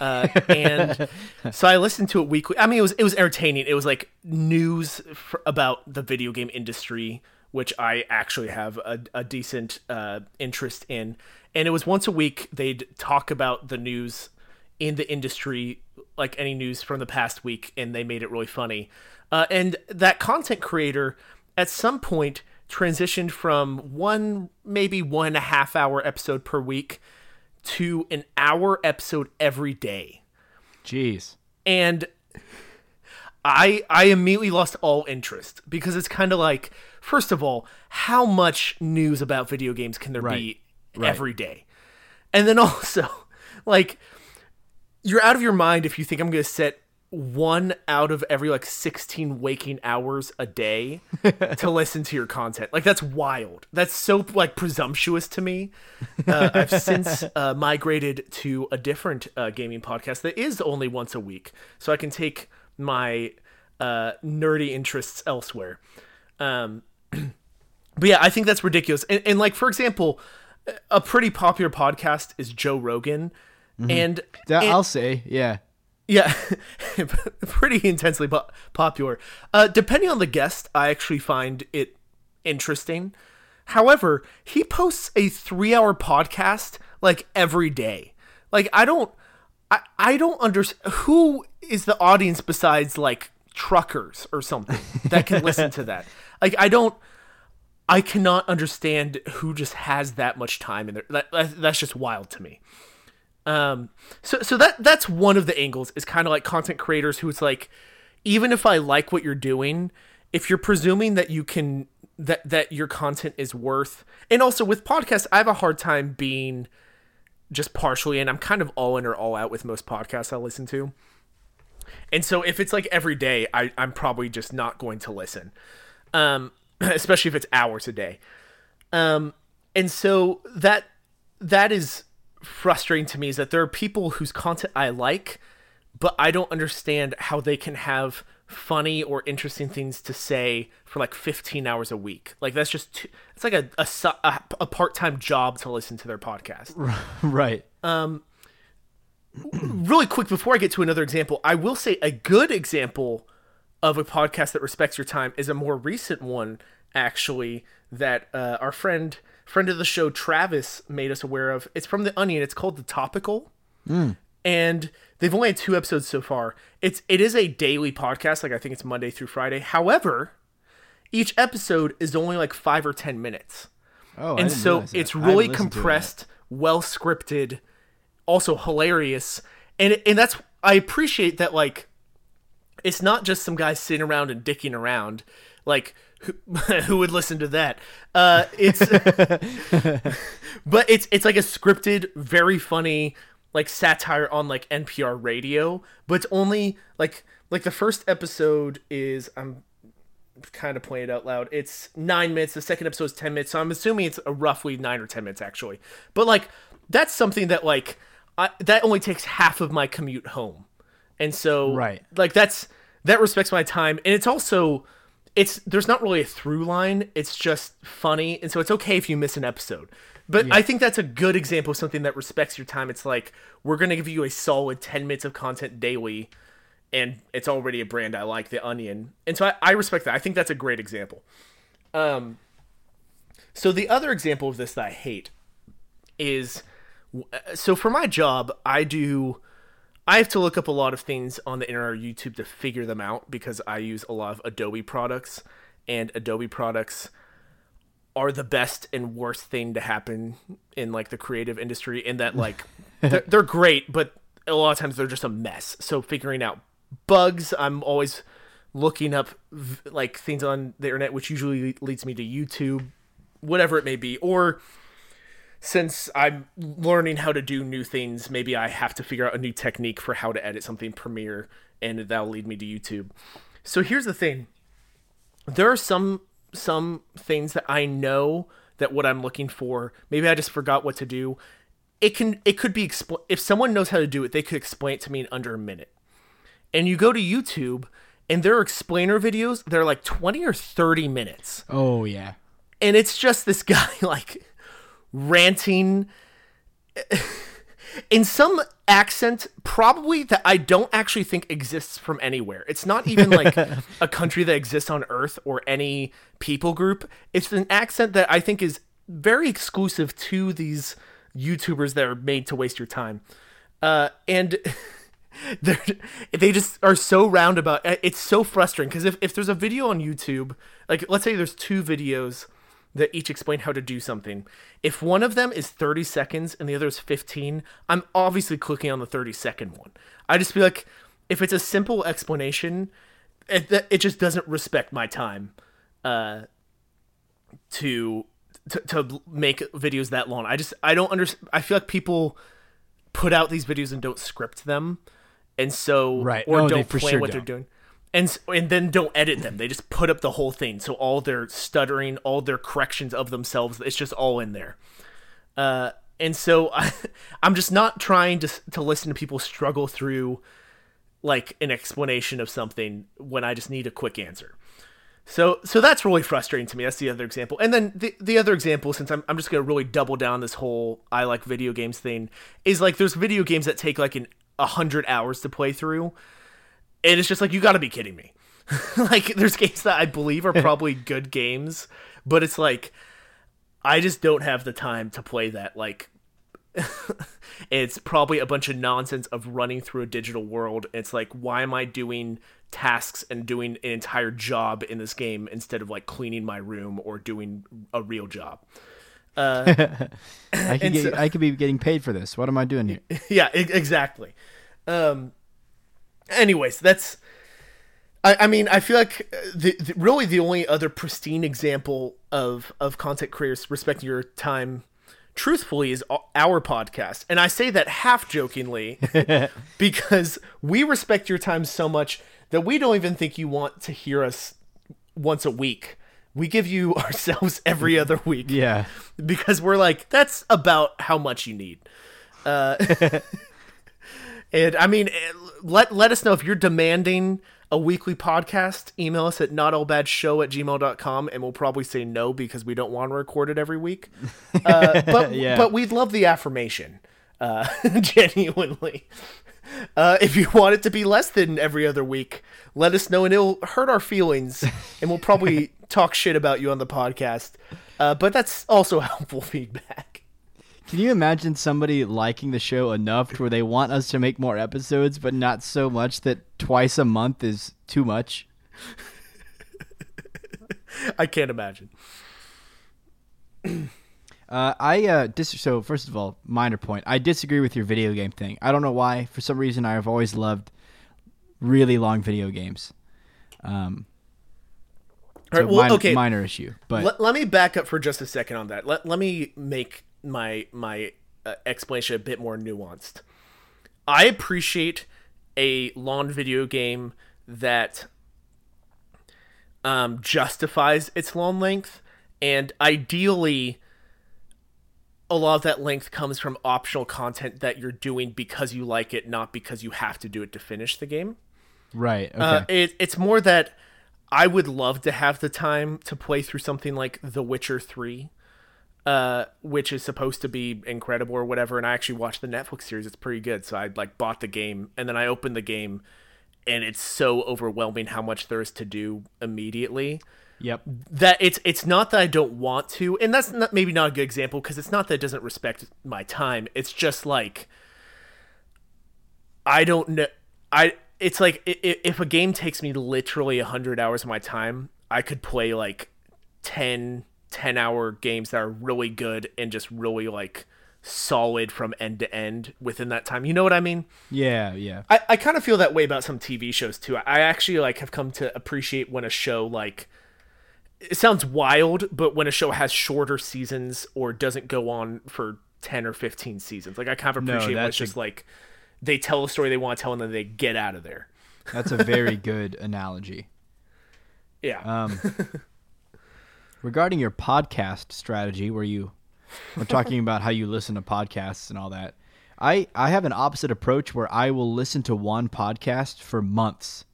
uh, and so I listened to it weekly. I mean, it was it was entertaining. It was like news for, about the video game industry, which I actually have a, a decent uh, interest in. And it was once a week they'd talk about the news in the industry, like any news from the past week, and they made it really funny. Uh, and that content creator at some point transitioned from one, maybe one and a half hour episode per week to an hour episode every day. Jeez. And I, I immediately lost all interest because it's kind of like, first of all, how much news about video games can there right. be right. every day? And then also like, you're out of your mind if you think I'm going to set one out of every like sixteen waking hours a day to listen to your content. Like that's wild. That's so like presumptuous to me. Uh, I've since uh, migrated to a different uh, gaming podcast that is only once a week, so I can take my uh, nerdy interests elsewhere. Um, but yeah, I think that's ridiculous. And, and like, for example, a pretty popular podcast is Joe Rogan. Mm-hmm. And that and, I'll say, yeah, yeah, pretty intensely po- popular. Uh, depending on the guest, I actually find it interesting. However, he posts a three-hour podcast like every day. Like I don't, I, I don't understand who is the audience besides like truckers or something that can listen to that. Like I don't, I cannot understand who just has that much time in there. That, that that's just wild to me. Um, so, so that, that's one of the angles is kind of like content creators who it's like, even if I like what you're doing, if you're presuming that you can, that, that your content is worth, and also with podcasts, I have a hard time being just partially in. I'm kind of all in or all out with most podcasts I listen to. And so if it's like every day, I, I'm probably just not going to listen. Um, especially if it's hours a day. Um, and so that, that is frustrating to me is that there are people whose content I like, but I don't understand how they can have funny or interesting things to say for like fifteen hours a week. Like that's just too, it's like a, a a part-time job to listen to their podcast. Right. Um really quick before I get to another example, I will say a good example of a podcast that respects your time is a more recent one actually that uh, our friend Friend of the show, Travis, made us aware of. It's from The Onion. It's called The Topical. Mm. and they've only had two episodes so far. It's it is a daily podcast. Like, I think it's Monday through Friday. However, each episode is only like five or ten minutes. Oh, and I didn't so it's that. Really compressed, well scripted, also hilarious, and and that's I appreciate that. Like, it's not just some guys sitting around and dicking around. Like, who, who would listen to that? Uh, it's but it's it's like a scripted, very funny, like satire on like N P R radio. But it's only like like the first episode is I'm. kind of playing it out loud. It's nine minutes. The second episode is ten minutes. So I'm assuming it's a roughly nine or ten minutes actually. But like, that's something that like, I, that only takes half of my commute home. And so right. like that's, that respects my time. And it's also, it's, there's not really a through line. It's just funny. And so it's okay if you miss an episode, but yeah. I think that's a good example of something that respects your time. It's like, we're going to give you a solid ten minutes of content daily. And it's already a brand I like, The Onion. And so I, I respect that. I think that's a great example. Um, so the other example of this that I hate is... So for my job, I do... I have to look up a lot of things on the internet or YouTube to figure them out because I use a lot of Adobe products. And Adobe products are the best and worst thing to happen in, like, the creative industry. In that, like, they're, they're great, but a lot of times they're just a mess. So figuring out... bugs. I'm always looking up like things on the internet, which usually leads me to YouTube, whatever it may be. Or since I'm learning how to do new things, maybe I have to figure out a new technique for how to edit something in Premiere, and that'll lead me to YouTube. So here's the thing. There are some, some things that I know that what I'm looking for, maybe I just forgot what to do. It can, it could be, expl- if someone knows how to do it, they could explain it to me in under a minute. And you go to YouTube, and their explainer videos, they're like twenty or thirty minutes. Oh, yeah. And it's just this guy, like, ranting in some accent, probably that I don't actually think exists from anywhere. It's not even, like, a country that exists on Earth or any people group. It's an accent that I think is very exclusive to these YouTubers that are made to waste your time. Uh, and... They're, they just are so roundabout. It's so frustrating because if, if there's a video on YouTube, like let's say there's two videos that each explain how to do something. If one of them is thirty seconds and the other is fifteen, I'm obviously clicking on the thirty second one. I just feel like if it's a simple explanation, it, it just doesn't respect my time uh, to, to to make videos that long. I just I don't understand. I feel like people put out these videos and don't script them. And so, right. or no, don't plan sure what don't. they're doing. And and then don't edit them. They just put up the whole thing. So all their stuttering, all their corrections of themselves, it's just all in there. Uh, and so I, I'm just not trying to to listen to people struggle through like an explanation of something when I just need a quick answer. So so that's really frustrating to me. That's the other example. And then the, the other example, since I'm I'm just going to really double down this whole I like video games thing, is like there's video games that take like an a hundred hours to play through, and it's just like, you got to be kidding me. Like, there's games that I believe are probably good games, but it's like, I just don't have the time to play that. Like, it's probably a bunch of nonsense of running through a digital world. It's like, why am I doing tasks and doing an entire job in this game instead of like cleaning my room or doing a real job? Uh, I, could get, so, I could be getting paid for this. What am I doing here? Yeah, exactly. Um, anyways, that's, I, I mean, I feel like the, the, really the only other pristine example of, of content creators respecting your time, truthfully, is our podcast. And I say that half jokingly because we respect your time so much that we don't even think you want to hear us once a week. We give you ourselves every other week. Yeah. Because we're like, that's about how much you need. Uh, and I mean, let let us know if you're demanding a weekly podcast. Email us at notallbadshow at gmail dot com, and we'll probably say no because we don't want to record it every week. Uh, but yeah. but we'd love the affirmation, uh, genuinely. Uh, if you want it to be less than every other week, let us know, and it'll hurt our feelings, and we'll probably talk shit about you on the podcast. Uh, but that's also helpful feedback. Can you imagine somebody liking the show enough to where they want us to make more episodes, but not so much that twice a month is too much? I can't imagine. Uh, I uh, dis- So, first of all, minor point. I disagree with your video game thing. I don't know why. For some reason, I have always loved really long video games. Um, so all right, well, minor, okay. minor issue. But let, let me back up for just a second on that. Let, let me make my my uh, explanation a bit more nuanced. I appreciate a long video game that um, justifies its long length, and ideally a lot of that length comes from optional content that you're doing because you like it, not because you have to do it to finish the game. Right. Okay. Uh, it, it's more that I would love to have the time to play through something like The Witcher three, uh, which is supposed to be incredible or whatever. And I actually watched the Netflix series. It's pretty good. So I like bought the game and then I opened the game and it's so overwhelming how much there is to do immediately. Yep. That it's it's not that I don't want to, and that's not, maybe not a good example because it's not that it doesn't respect my time. It's just like I don't know. I it's like if a game takes me literally a hundred hours of my time, I could play like ten, ten hour games that are really good and just really like solid from end to end within that time. You know what I mean? Yeah, yeah. I I kind of feel that way about some T V shows too. I actually like have come to appreciate when a show like. It sounds wild, but when a show has shorter seasons or doesn't go on for ten or fifteen seasons, like I kind of appreciate no, when it's a, just like they tell a story they want to tell and then they get out of there. That's a very good analogy. Yeah. Um, regarding your podcast strategy, where you were talking about how you listen to podcasts and all that, I, I have an opposite approach where I will listen to one podcast for months.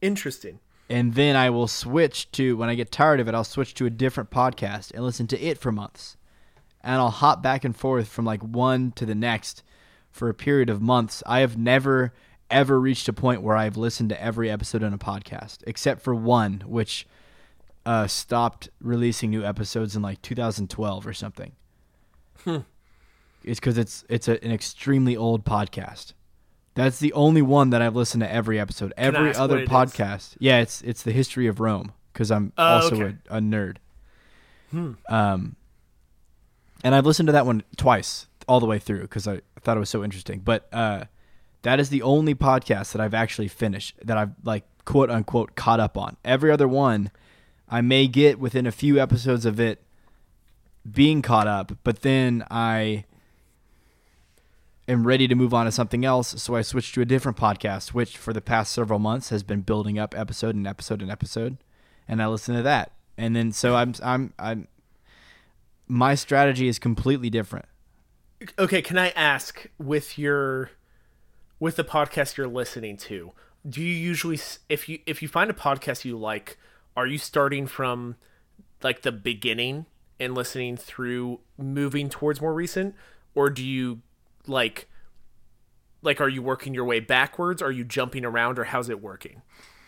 Interesting. And then I will switch to, when I get tired of it, I'll switch to a different podcast and listen to it for months. And I'll hop back and forth from like one to the next for a period of months. I have never, ever reached a point where I've listened to every episode on a podcast, except for one, which uh, stopped releasing new episodes in like two thousand twelve or something. Hmm. It's because it's, it's a, an extremely old podcast. That's the only one that I've listened to every episode. Every other podcast. Is? Yeah, it's it's the History of Rome because I'm uh, also okay. a, a nerd. Hmm. Um, and I've listened to that one twice all the way through because I thought it was so interesting. But uh, that is the only podcast that I've actually finished that I've like quote unquote caught up on. Every other one I may get within a few episodes of it being caught up, but then I... am ready to move on to something else, so I switched to a different podcast, which for the past several months has been building up episode and episode and episode, and I listen to that. And then so I'm I'm I'm my strategy is completely different. Okay, can I ask with your with the podcast you're listening to, do you usually if you if you find a podcast you like, are you starting from like the beginning and listening through moving towards more recent, or do you Like, like, are you working your way backwards? Are you jumping around, or how's it working?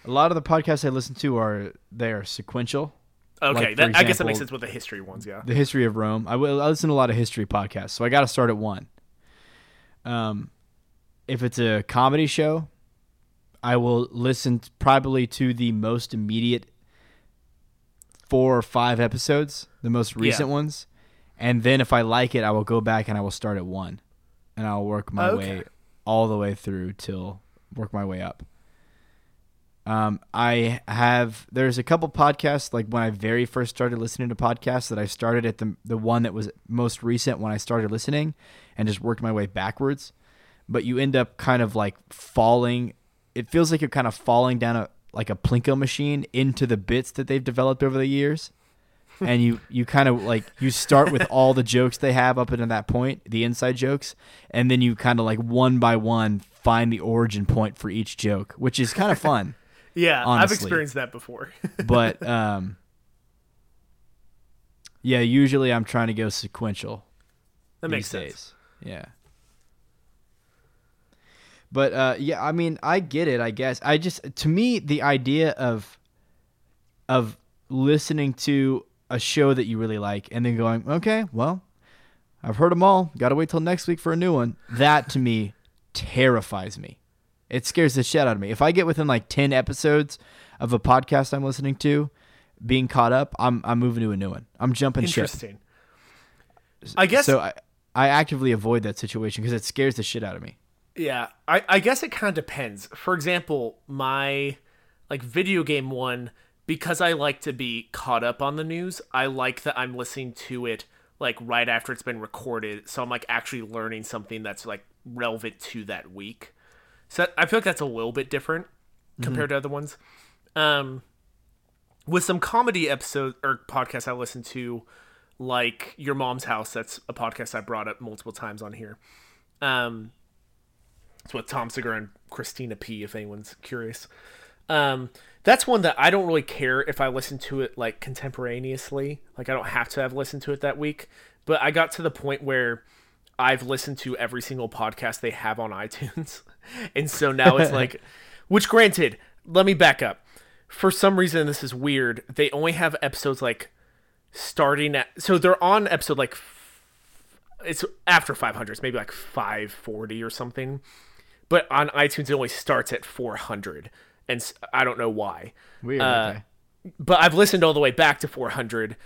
A lot of the podcasts I listen to are they are sequential. Okay, like, that, example, I guess that makes sense with the history ones. Yeah, the History of Rome. I, will, I listen to a lot of history podcasts, so I got to start at one. Um, if it's a comedy show, I will listen to probably to the most immediate four or five episodes, the most recent yeah. ones, and then if I like it, I will go back and I will start at one. And I'll work my okay. way all the way through till work my way up. Um, I have, there's a couple podcasts, like when I very first started listening to podcasts that I started at the the one that was most recent when I started listening and just worked my way backwards. But you end up kind of like falling. It feels like you're kind of falling down a, like a Plinko machine into the bits that they've developed over the years. And you, you kind of like, you start with all the jokes they have up until that point, the inside jokes, and then you kind of like one by one find the origin point for each joke, which is kind of fun. yeah, honestly. I've experienced that before. but um, yeah, usually I'm trying to go sequential. That makes sense. Days. Yeah. But uh, yeah, I mean, I get it, I guess. I just, to me, the idea of of listening to a show that you really like and then going, okay, well, I've heard them all. Got to wait till next week for a new one. That, to me, terrifies me. It scares the shit out of me. If I get within like ten episodes of a podcast I'm listening to, being caught up, I'm I'm moving to a new one. I'm jumping ship. Interesting. I guess so. I, I actively avoid that situation because it scares the shit out of me. Yeah, I, I guess it kind of depends. For example, my like video game one, because I like to be caught up on the news. I like that I'm listening to it like right after it's been recorded, so I'm like actually learning something that's like relevant to that week. So I feel like that's a little bit different compared mm-hmm. to other ones. Um, with some comedy episodes or podcasts I listen to, like Your Mom's House, that's a podcast I brought up multiple times on here. Um, it's with Tom Segura and Christina P, if anyone's curious. Um, that's one that I don't really care if I listen to it like contemporaneously. Like I don't have to have listened to it that week. But I got to the point where I've listened to every single podcast they have on iTunes. And so now it's like, which granted, let me back up. For some reason, this is weird. They only have episodes like starting at, so they're on episode like, it's after five hundred, it's maybe like five forty or something. But on iTunes, it only starts at four hundred. And I don't know why. Weird. Uh, okay. But I've listened all the way back to four hundred.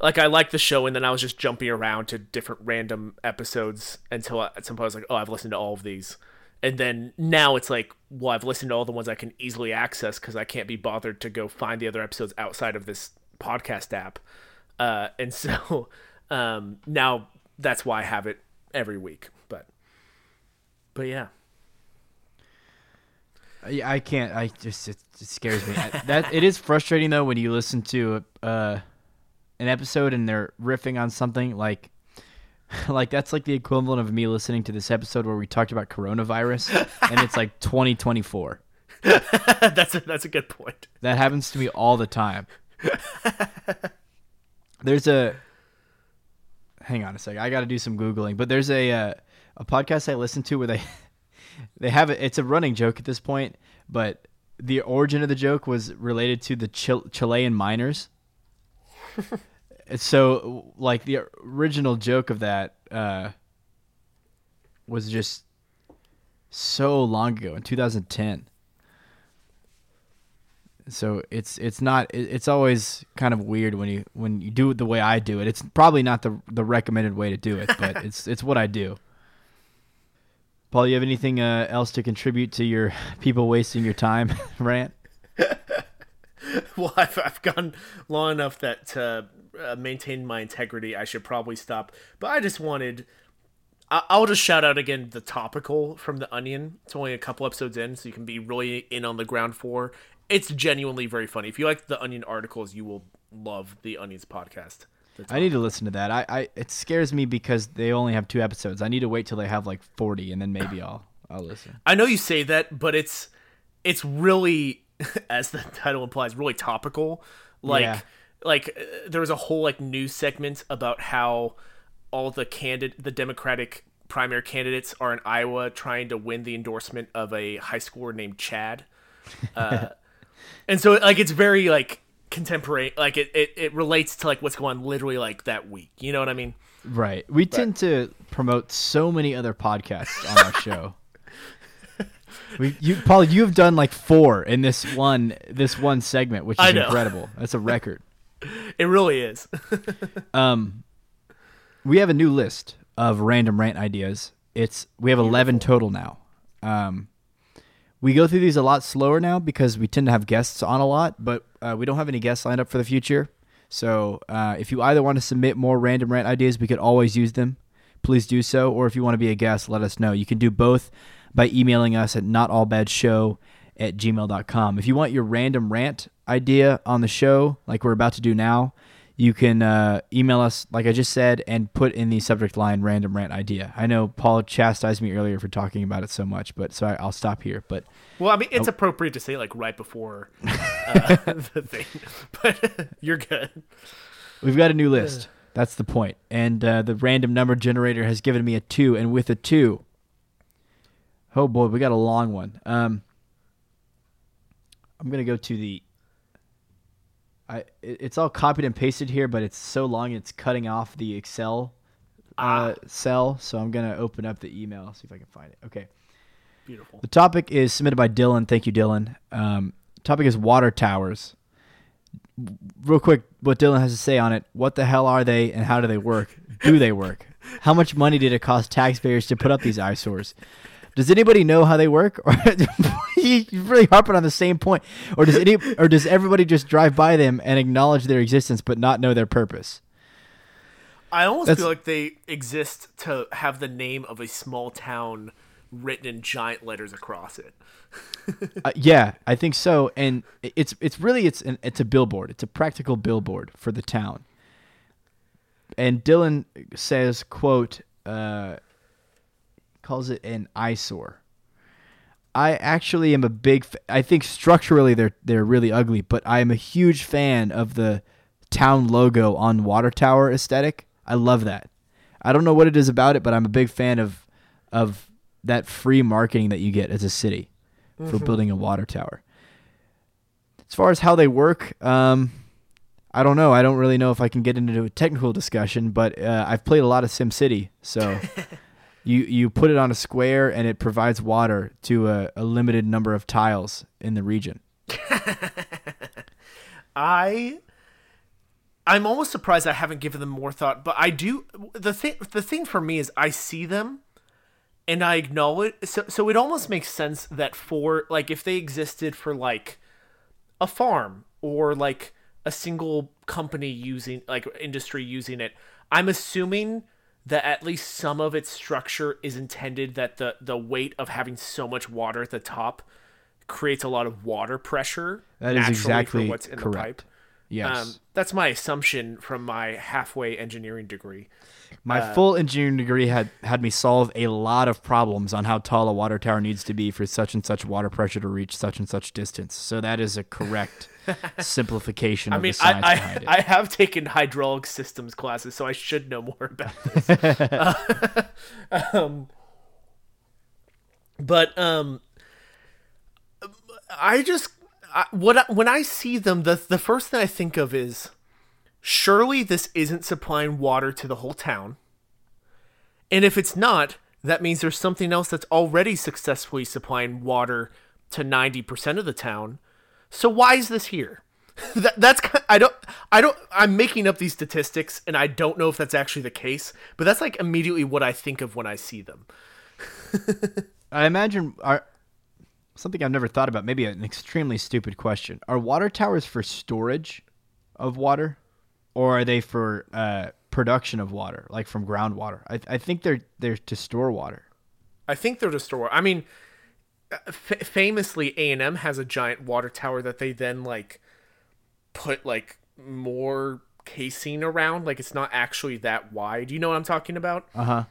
Like, I liked the show, and then I was just jumping around to different random episodes until I, at some point I was like, oh, I've listened to all of these. And then now it's like, well, I've listened to all the ones I can easily access because I can't be bothered to go find the other episodes outside of this podcast app. Uh, and so um, now that's why I have it every week. But, but yeah. I can't. I just it, it scares me. I, that it is frustrating though when you listen to uh, an episode and they're riffing on something like, like that's like the equivalent of me listening to this episode where we talked about coronavirus and it's like twenty twenty-four. That's a, that's a good point. That happens to me all the time. There's a. Hang on a second. I got to do some Googling, but there's a uh, a podcast I listen to where they. They have it. It's a running joke at this point, but the origin of the joke was related to the Chil- Chilean miners. So, like the original joke of that uh, was just so long ago in two thousand ten. So it's it's not it, it's always kind of weird when you when you do it the way I do it. It's probably not the the recommended way to do it, but it's it's what I do. Paul, you have anything uh, else to contribute to your people wasting your time rant? Well, I've, I've gone long enough that to uh, maintain my integrity, I should probably stop. But I just wanted... I, I'll just shout out again The Topical from The Onion. It's only a couple episodes in, so you can be really in on the ground floor. It's genuinely very funny. If you like The Onion articles, you will love The Onion's podcast. I need to listen to that. I, I it scares me because they only have two episodes. I need to wait till they have like forty, and then maybe I'll I'll listen. I know you say that, but it's it's really, as the title implies, really topical. Like yeah. like there was a whole like news segment about how all the candid the Democratic primary candidates are in Iowa trying to win the endorsement of a high schooler named Chad, uh, and so like it's very like. Contemporary, like it, it it relates to like what's going on literally like that week, you know what I mean? Right. We but. tend to promote so many other podcasts on our show. We you Paul, you've done like four in this one this one segment, which is incredible. That's a record. It really is. um we have a new list of random rant ideas. It's we have eleven total now. Um We go through these a lot slower now because we tend to have guests on a lot, but uh, we don't have any guests lined up for the future. So uh, if you either want to submit more random rant ideas, we could always use them. Please do so. Or if you want to be a guest, let us know. You can do both by emailing us at notallbadshow at gmail dot com. If you want your random rant idea on the show, like we're about to do now, you can uh, email us, like I just said, and put in the subject line random rant idea. I know Paul chastised me earlier for talking about it so much, but so I, I'll stop here. But well, I mean, it's oh. appropriate to say like right before uh, the thing, but you're good. We've got a new list. That's the point. And uh, the random number generator has given me a two, and with a two, oh boy, we got a long one. Um, I'm going to go to the I, it's all copied and pasted here, but it's so long it's cutting off the Excel ah. uh, cell, so I'm going to open up the email, see if I can find it. Okay. Beautiful. The topic is submitted by Dylan. Thank you, Dylan. Um, topic is water towers. Real quick, what Dylan has to say on it. What the hell are they and how do they work? Do they work? How much money did it cost taxpayers to put up these eyesores? Does anybody know how they work? You're really harping on the same point. Or does any, or does everybody just drive by them and acknowledge their existence but not know their purpose? I almost That's, feel like they exist to have the name of a small town written in giant letters across it. uh, yeah, I think so. And it's it's really it's an, it's a billboard. It's a practical billboard for the town. And Dylan says, quote, uh, calls it an eyesore. I actually am a big fa- I think structurally they're they're really ugly, but I am a huge fan of the town logo on water tower aesthetic. I love that. I don't know what it is about it, but I'm a big fan of of that free marketing that you get as a city mm-hmm. for building a water tower. As far as how they work, um, I don't know. I don't really know if I can get into a technical discussion, but uh, I've played a lot of SimCity. So you you put it on a square and it provides water to a, a limited number of tiles in the region. I... I'm almost surprised I haven't given them more thought, but I do. The thing, the thing for me is I see them and I acknowledge. So, so it almost makes sense that for like, if they existed for like a farm or like a single company using like industry using it, I'm assuming that at least some of its structure is intended that the, the weight of having so much water at the top creates a lot of water pressure. That is exactly for what's in correct. The pipe. Yes. Um, that's my assumption from my halfway engineering degree. My uh, full engineering degree had, had me solve a lot of problems on how tall a water tower needs to be for such and such water pressure to reach such and such distance. So that is a correct simplification I of mean, the science I, I, behind it. I have taken hydraulic systems classes, so I should know more about this. uh, um, but um, I just... I, what I, when I see them, the the first thing I think of is, surely this isn't supplying water to the whole town. And if it's not, that means there's something else that's already successfully supplying water to ninety percent of the town. So why is this here? that, that's I don't I don't I'm making up these statistics, and I don't know if that's actually the case. But that's like immediately what I think of when I see them. I imagine our. Something I've never thought about, maybe an extremely stupid question. Are water towers for storage of water, or are they for uh, production of water, like from groundwater? I, I think they're they're to store water. I think they're to store. I mean, f- famously, A and M has a giant water tower that they then like put like more casing around. Like it's not actually that wide. You know what I'm talking about? Uh-huh.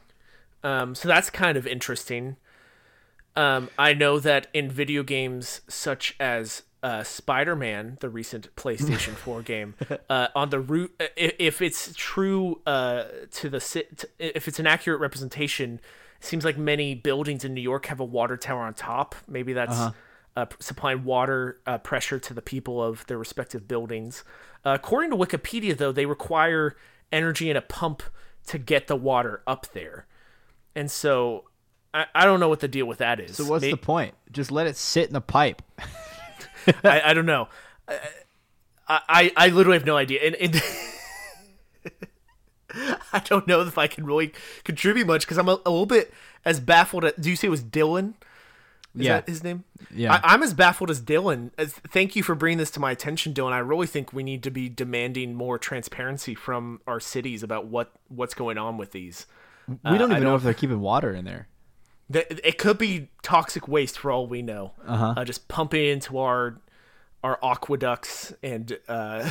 Um, so that's kind of interesting. Um, I know that in video games such as uh, Spider-Man, the recent PlayStation four game, uh, on the route, if, if it's true uh, to the to, if it's an accurate representation, it seems like many buildings in New York have a water tower on top. Maybe that's uh-huh. uh, supplying water uh, pressure to the people of their respective buildings. Uh, according to Wikipedia, though, they require energy and a pump to get the water up there, and so. I don't know what the deal with that is. So what's Maybe, the point? Just let it sit in the pipe. I, I don't know. I, I I literally have no idea. And, and I don't know if I can really contribute much because I'm a, a little bit as baffled. At, do you say it was Dylan? Is yeah. that his name? Yeah. I, I'm as baffled as Dylan. As, thank you for bringing this to my attention, Dylan. I really think we need to be demanding more transparency from our cities about what, what's going on with these. We don't uh, even don't know if they're keeping water in there. It could be toxic waste for all we know. Uh-huh. Uh, just pumping into our our aqueducts and uh,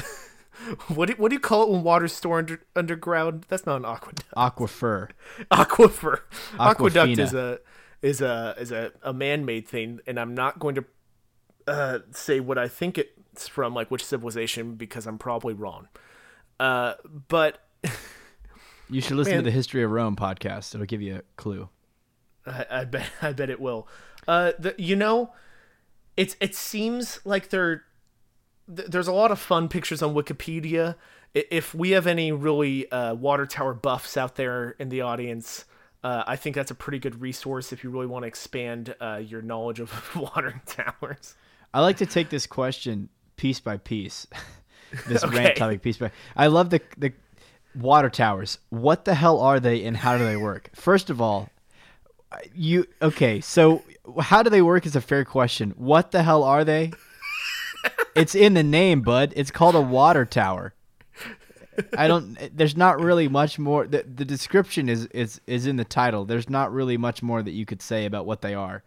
what do what do you call it when water's stored under, underground? That's not an aqueduct. Aquifer. Aquifer. Aquafina. Aqueduct is a is a is a, a man made thing, and I'm not going to uh, say what I think it's from, like which civilization, because I'm probably wrong. Uh, but you should listen man. to the History of Rome podcast. It'll give you a clue. I, I bet I bet it will. Uh, the, you know, it's it seems like there th- there's a lot of fun pictures on Wikipedia, if we have any really uh, water tower buffs out there in the audience, uh, I think that's a pretty good resource if you really want to expand uh, your knowledge of water towers. I like to take this question piece by piece, this okay. rant topic piece by. I love the the water towers. What the hell are they, and how do they work? First of all, you okay? So how do they work is a fair question. What the hell are they? It's in the name, bud. It's called a water tower. I don't. There's not really much more. The, the description is, is is in the title. There's not really much more that you could say about what they are.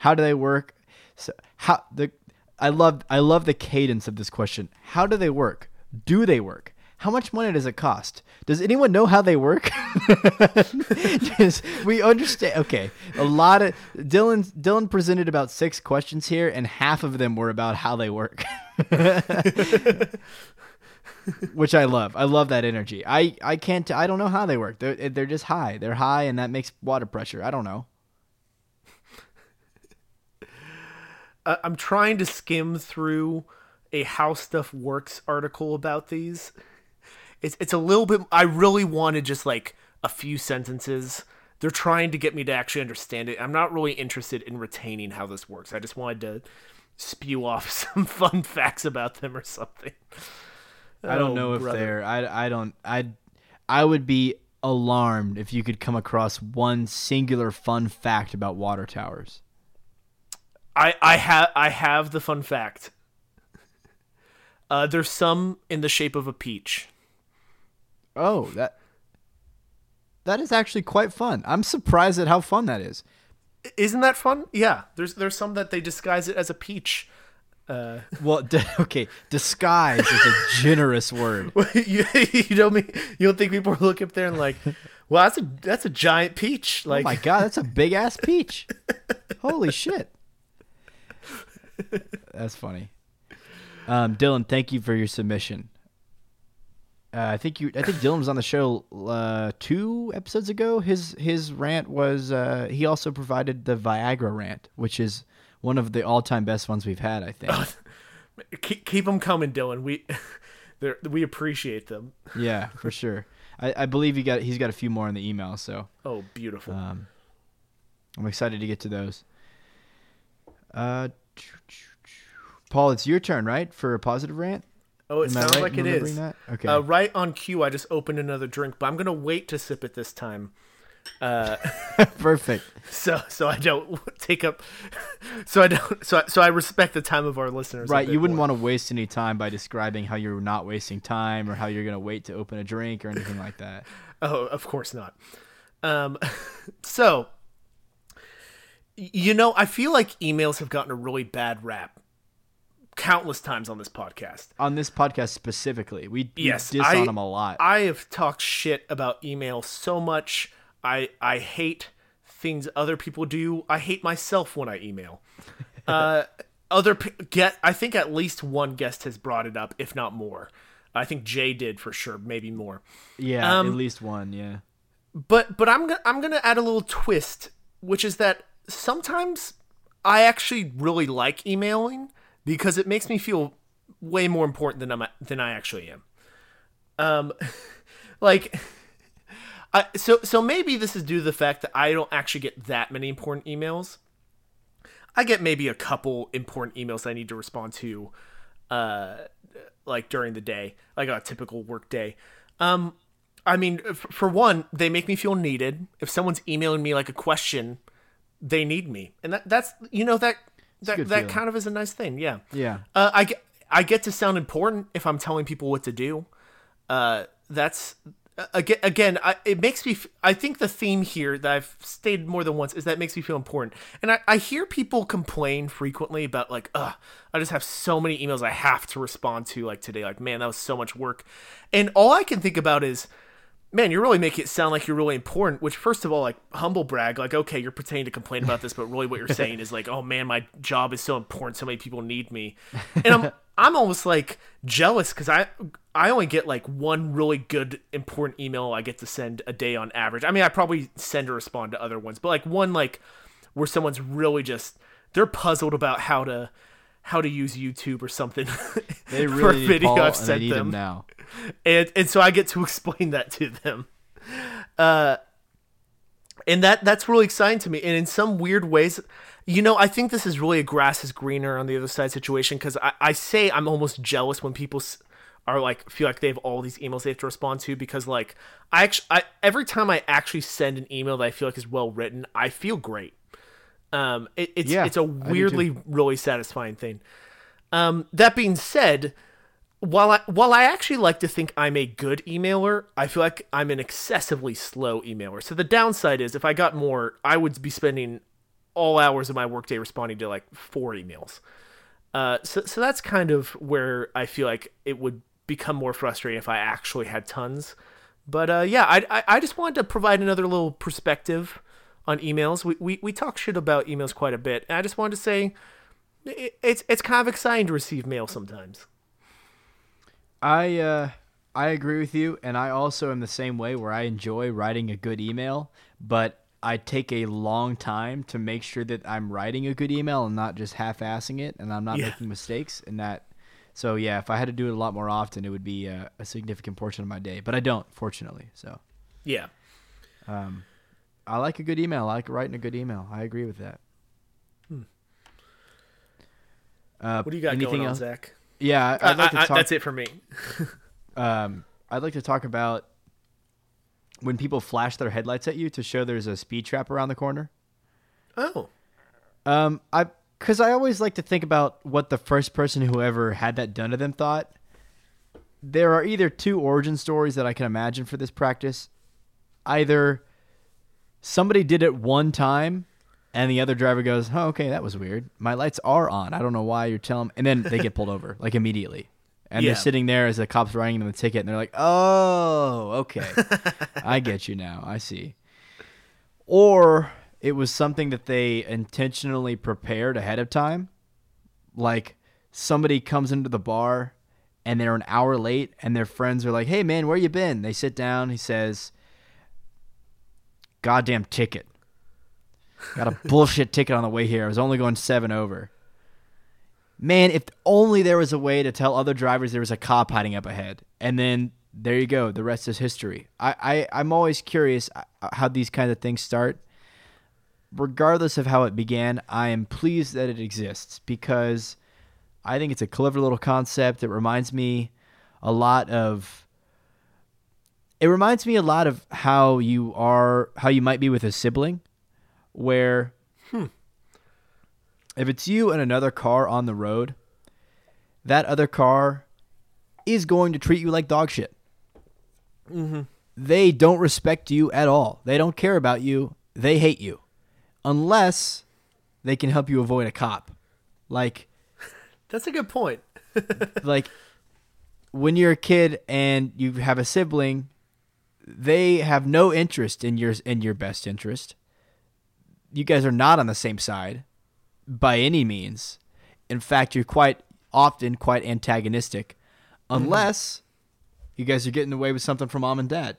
How do they work? So how the I love I love the cadence of this question. How do they work? Do they work? How much money does it cost? Does anyone know how they work? Just, we understand. Okay, a lot of Dylan. Dylan presented about six questions here, and half of them were about how they work. Which I love. I love that energy. I, I can't. I don't know how they work. They're they're just high. They're high, and that makes water pressure. I don't know. Uh, I'm trying to skim through a How Stuff Works article about these. It's it's a little bit. I really wanted just like a few sentences. They're trying to get me to actually understand it. I'm not really interested in retaining how this works. I just wanted to spew off some fun facts about them or something. I don't oh, know if brother. they're I, I don't I I would be alarmed if you could come across one singular fun fact about water towers. I I have I have the fun fact. Uh, there's some in the shape of a peach. Oh, that that is actually quite fun. I'm surprised at how fun that is. Isn't that fun? Yeah, there's there's some that they disguise it as a peach. Uh, well, d- okay. Disguise is a generous word. you, you don't mean, you don't think people will look up there and like, well, that's a that's a giant peach. Like, oh my god, that's a big ass peach. Holy shit, that's funny. Um, Dylan, thank you for your submission. Uh, I think you, I think Dylan was on the show uh, two episodes ago. His his rant was uh, he also provided the Viagra rant, which is one of the all-time best ones we've had, I think. Oh, keep, keep them coming, Dylan. We we appreciate them. Yeah, for sure. I, I believe he got, he's got a few more in the email. So. Oh, beautiful. Um, I'm excited to get to those. Uh, Paul, it's your turn, right, for a positive rant? Oh, it Am sounds right like it is. That? Okay. Uh, right on cue, I just opened another drink, but I'm going to wait to sip it this time. Uh, perfect. So, so I don't take up. So I don't. So, so I respect the time of our listeners. Right. You wouldn't more. want to waste any time by describing how you're not wasting time or how you're going to wait to open a drink or anything like that. Oh, of course not. Um, so, you know, I feel like emails have gotten a really bad rap countless times on this podcast. On this podcast specifically, we, we yes, diss I, on them a lot. I have talked shit about email so much. I, I hate things other people do. I hate myself when I email. Uh, other get. I think at least one guest has brought it up, if not more. I think Jay did for sure, maybe more. Yeah, um, at least one. Yeah. But but I'm gonna I'm gonna add a little twist, which is that sometimes I actually really like emailing because it makes me feel way more important than I'm than I actually am. Um, like. Uh, so so maybe this is due to the fact that I don't actually get that many important emails. I get maybe a couple important emails I need to respond to, uh, like during the day, like a typical work day. Um, I mean, f- for one, they make me feel needed. If someone's emailing me like a question, they need me, and that, that's you know that that, that kind of is a nice thing. Yeah, yeah. Uh, I get, I get to sound important if I'm telling people what to do. Uh, that's. Again, again, I, it makes me. I think the theme here that I've stated more than once is that it makes me feel important. And I, I hear people complain frequently about like, ugh, I just have so many emails I have to respond to like today. Like, man, that was so much work. And all I can think about is, man, you're really making it sound like you're really important. Which, first of all, like humble brag. Like, okay, you're pretending to complain about this, but really what you're saying is like, oh man, my job is so important. So many people need me. And I'm. I'm almost like jealous because I I only get like one really good important email I get to send a day on average. I mean, I probably send or respond to other ones, but like one like where someone's really just they're puzzled about how to how to use YouTube or something. They really for a video need Paul I've sent and they need them. Him now. and and so I get to explain that to them. Uh, and that that's really exciting to me. And in some weird ways, you know, I think this is really a grass is greener on the other side situation, because I, I say I'm almost jealous when people are like, feel like they have all these emails they have to respond to, because like I actually, I, every time I actually send an email that I feel like is well written, I feel great. Um, it, it's, yeah, it's a weirdly really satisfying thing. Um, that being said, while I, while I actually like to think I'm a good emailer, I feel like I'm an excessively slow emailer. So the downside is, if I got more, I would be spending all hours of my workday responding to like four emails. Uh, so, so that's kind of where I feel like it would become more frustrating if I actually had tons. But uh, yeah, I, I, I just wanted to provide another little perspective on emails. We, we, we talk shit about emails quite a bit, and I just wanted to say it, it's it's kind of exciting to receive mail sometimes. I uh, I agree with you, and I also am the same way, where I enjoy writing a good email, but I take a long time to make sure that I'm writing a good email and not just half-assing it, and I'm not yeah. making mistakes. And that, so yeah, if I had to do it a lot more often, it would be a, a significant portion of my day. But I don't, fortunately. So yeah, um, I like a good email. I like writing a good email. I agree with that. Hmm. Uh, what do you got going on, else? Zach? Yeah, I, I'd like I, to talk, I, that's it for me. um, I'd like to talk about when people flash their headlights at you to show there's a speed trap around the corner. Oh, um, I because I always like to think about what the first person who ever had that done to them thought. There are either two origin stories that I can imagine for this practice. Either somebody did it one time, and the other driver goes, oh, okay, that was weird. My lights are on. I don't know why you're telling me. And then they get pulled over, like, immediately. And yeah. they're sitting there as the cop's writing them the ticket, and they're like, oh, okay. I get you now. I see. Or it was something that they intentionally prepared ahead of time. Like, somebody comes into the bar, and they're an hour late, and their friends are like, hey, man, where you been? They sit down. He says, goddamn ticket. Got a bullshit ticket on the way here. I was only going seven over. Man, if only there was a way to tell other drivers there was a cop hiding up ahead. And then there you go. The rest is history. I, I, I'm always curious how these kinds of things start. Regardless of how it began, I am pleased that it exists, because I think it's a clever little concept. It reminds me a lot of... It reminds me a lot of how you are, how you might be with a sibling. Where hmm. if it's you and another car on the road, that other car is going to treat you like dog shit. Mm-hmm. They don't respect you at all. They don't care about you. They hate you. Unless they can help you avoid a cop. Like, that's a good point. Like, when you're a kid and you have a sibling, they have no interest in your, in your best interest. You guys are not on the same side by any means. In fact, you're quite often quite antagonistic, unless mm-hmm. you guys are getting away with something from mom and dad.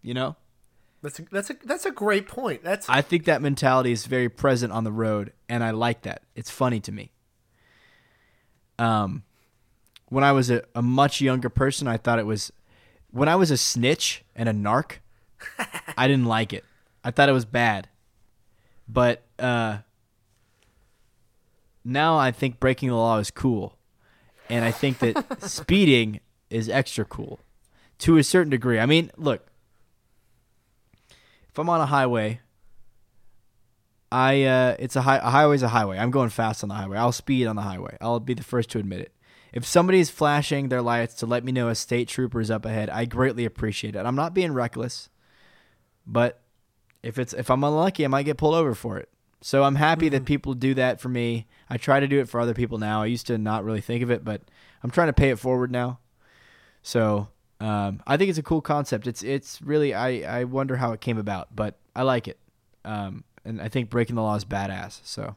You know, that's a, that's a that's a great point. That's I think that mentality is very present on the road, and I like that. It's funny to me. Um, when I was a, a much younger person, I thought it was when I was a snitch and a narc. I didn't like it. I thought it was bad. But uh, now I think breaking the law is cool. And I think that speeding is extra cool to a certain degree. I mean, look, if I'm on a highway, I uh, it's a, hi- a highway's a highway. I'm going fast on the highway. I'll speed on the highway. I'll be the first to admit it. If somebody's flashing their lights to let me know a state trooper is up ahead, I greatly appreciate it. I'm not being reckless, but... If it's if I'm unlucky, I might get pulled over for it. So I'm happy mm-hmm. that people do that for me. I try to do it for other people now. I used to not really think of it, but I'm trying to pay it forward now. So um, I think it's a cool concept. It's it's really I, I wonder how it came about, but I like it. Um, and I think breaking the law is badass. So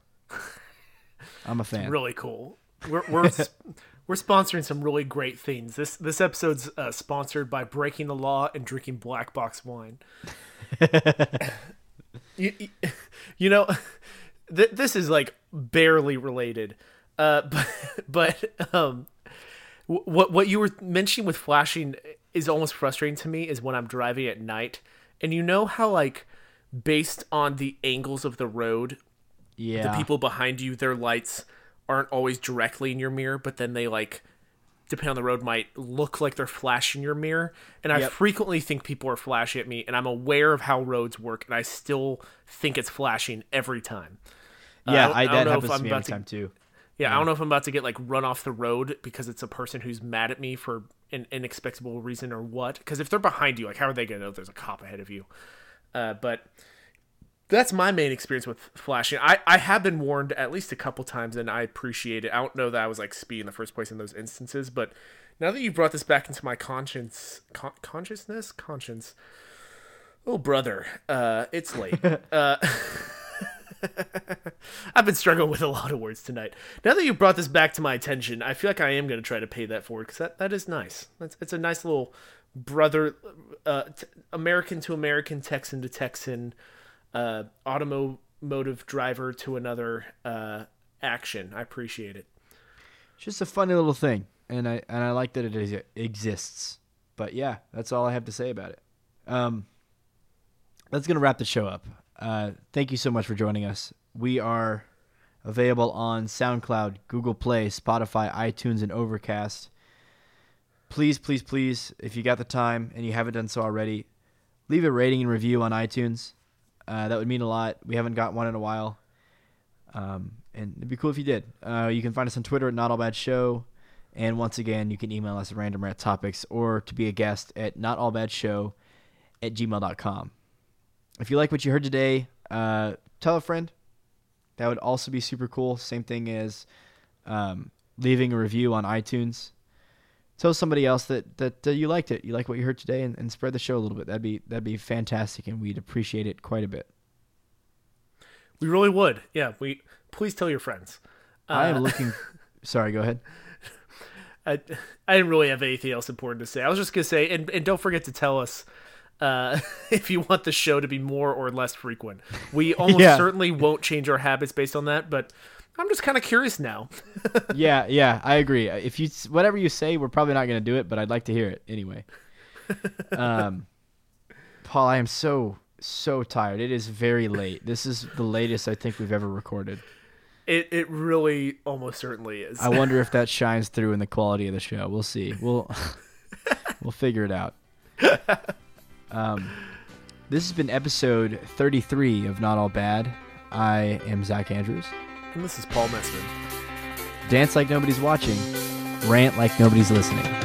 I'm a fan. It's really cool. We're we're we're sponsoring some really great things. This this episode's uh, sponsored by breaking the law and drinking Black Box Wine. you, you, you know, th- this is like barely related, uh, but but um, What what you were mentioning with flashing is almost frustrating to me is when I'm driving at night, and you know how, like, based on the angles of the road, yeah, the people behind you, their lights aren't always directly in your mirror, but then they, like, depending on the road, might look like they're flashing your mirror. And yep. I frequently think people are flashing at me, and I'm aware of how roads work, and I still think it's flashing every time. Yeah, uh, I, I that happens to me every time too. Yeah, I don't know if I'm about to get, like, run off the road because it's a person who's mad at me for an inexplicable reason or what. Because if they're behind you, like, how are they going to know there's a cop ahead of you? Uh, but that's my main experience with flashing. I, I have been warned at least a couple times, and I appreciate it. I don't know that I was, like, speed in the first place in those instances. But now that you brought this back into my conscience, con- consciousness? Conscience. Oh, brother. Uh, it's late. uh I've been struggling with a lot of words tonight. Now that you brought this back to my attention, I feel like I am going to try to pay that forward, because that, that is nice. That's, it's a nice little brother, uh, t- American to American, Texan to Texan, uh, automotive driver to another uh, action. I appreciate it. It's just a funny little thing, and I and I like that it, is, it exists. But yeah, that's all I have to say about it. Um, that's going to wrap the show up. Uh, thank you so much for joining us. We are available on SoundCloud, Google Play, Spotify, iTunes, and Overcast. Please, please, please, if you got the time and you haven't done so already, leave a rating and review on iTunes. Uh, that would mean a lot. We haven't got one in a while. Um, and it'd be cool if you did. Uh, you can find us on Twitter at Not All Bad Show. And once again, you can email us at Random Rat Topics or to be a guest at notallbadshow at gmail dot com. If you like what you heard today, uh, tell a friend. That would also be super cool. Same thing as um, leaving a review on iTunes. Tell somebody else that that uh, you liked it, you like what you heard today, and, and spread the show a little bit. That'd be that'd be fantastic, and we'd appreciate it quite a bit. We really would. Yeah. We please tell your friends. Uh, I am looking. Sorry. Go ahead. I I didn't really have anything else important to say. I was just gonna say, and and don't forget to tell us. Uh, if you want the show to be more or less frequent, we almost yeah. certainly won't change our habits based on that, but I'm just kind of curious now. yeah. Yeah. I agree. If you, whatever you say, we're probably not going to do it, but I'd like to hear it anyway. Um, Paul, I am so, so tired. It is very late. This is the latest I think we've ever recorded. It it really almost certainly is. I wonder if that shines through in the quality of the show. We'll see. We'll, we'll figure it out. Um, this has been episode thirty-three of Not All Bad. I am Zach Andrews. And this is Paul Messman. Dance like nobody's watching. Rant like nobody's listening.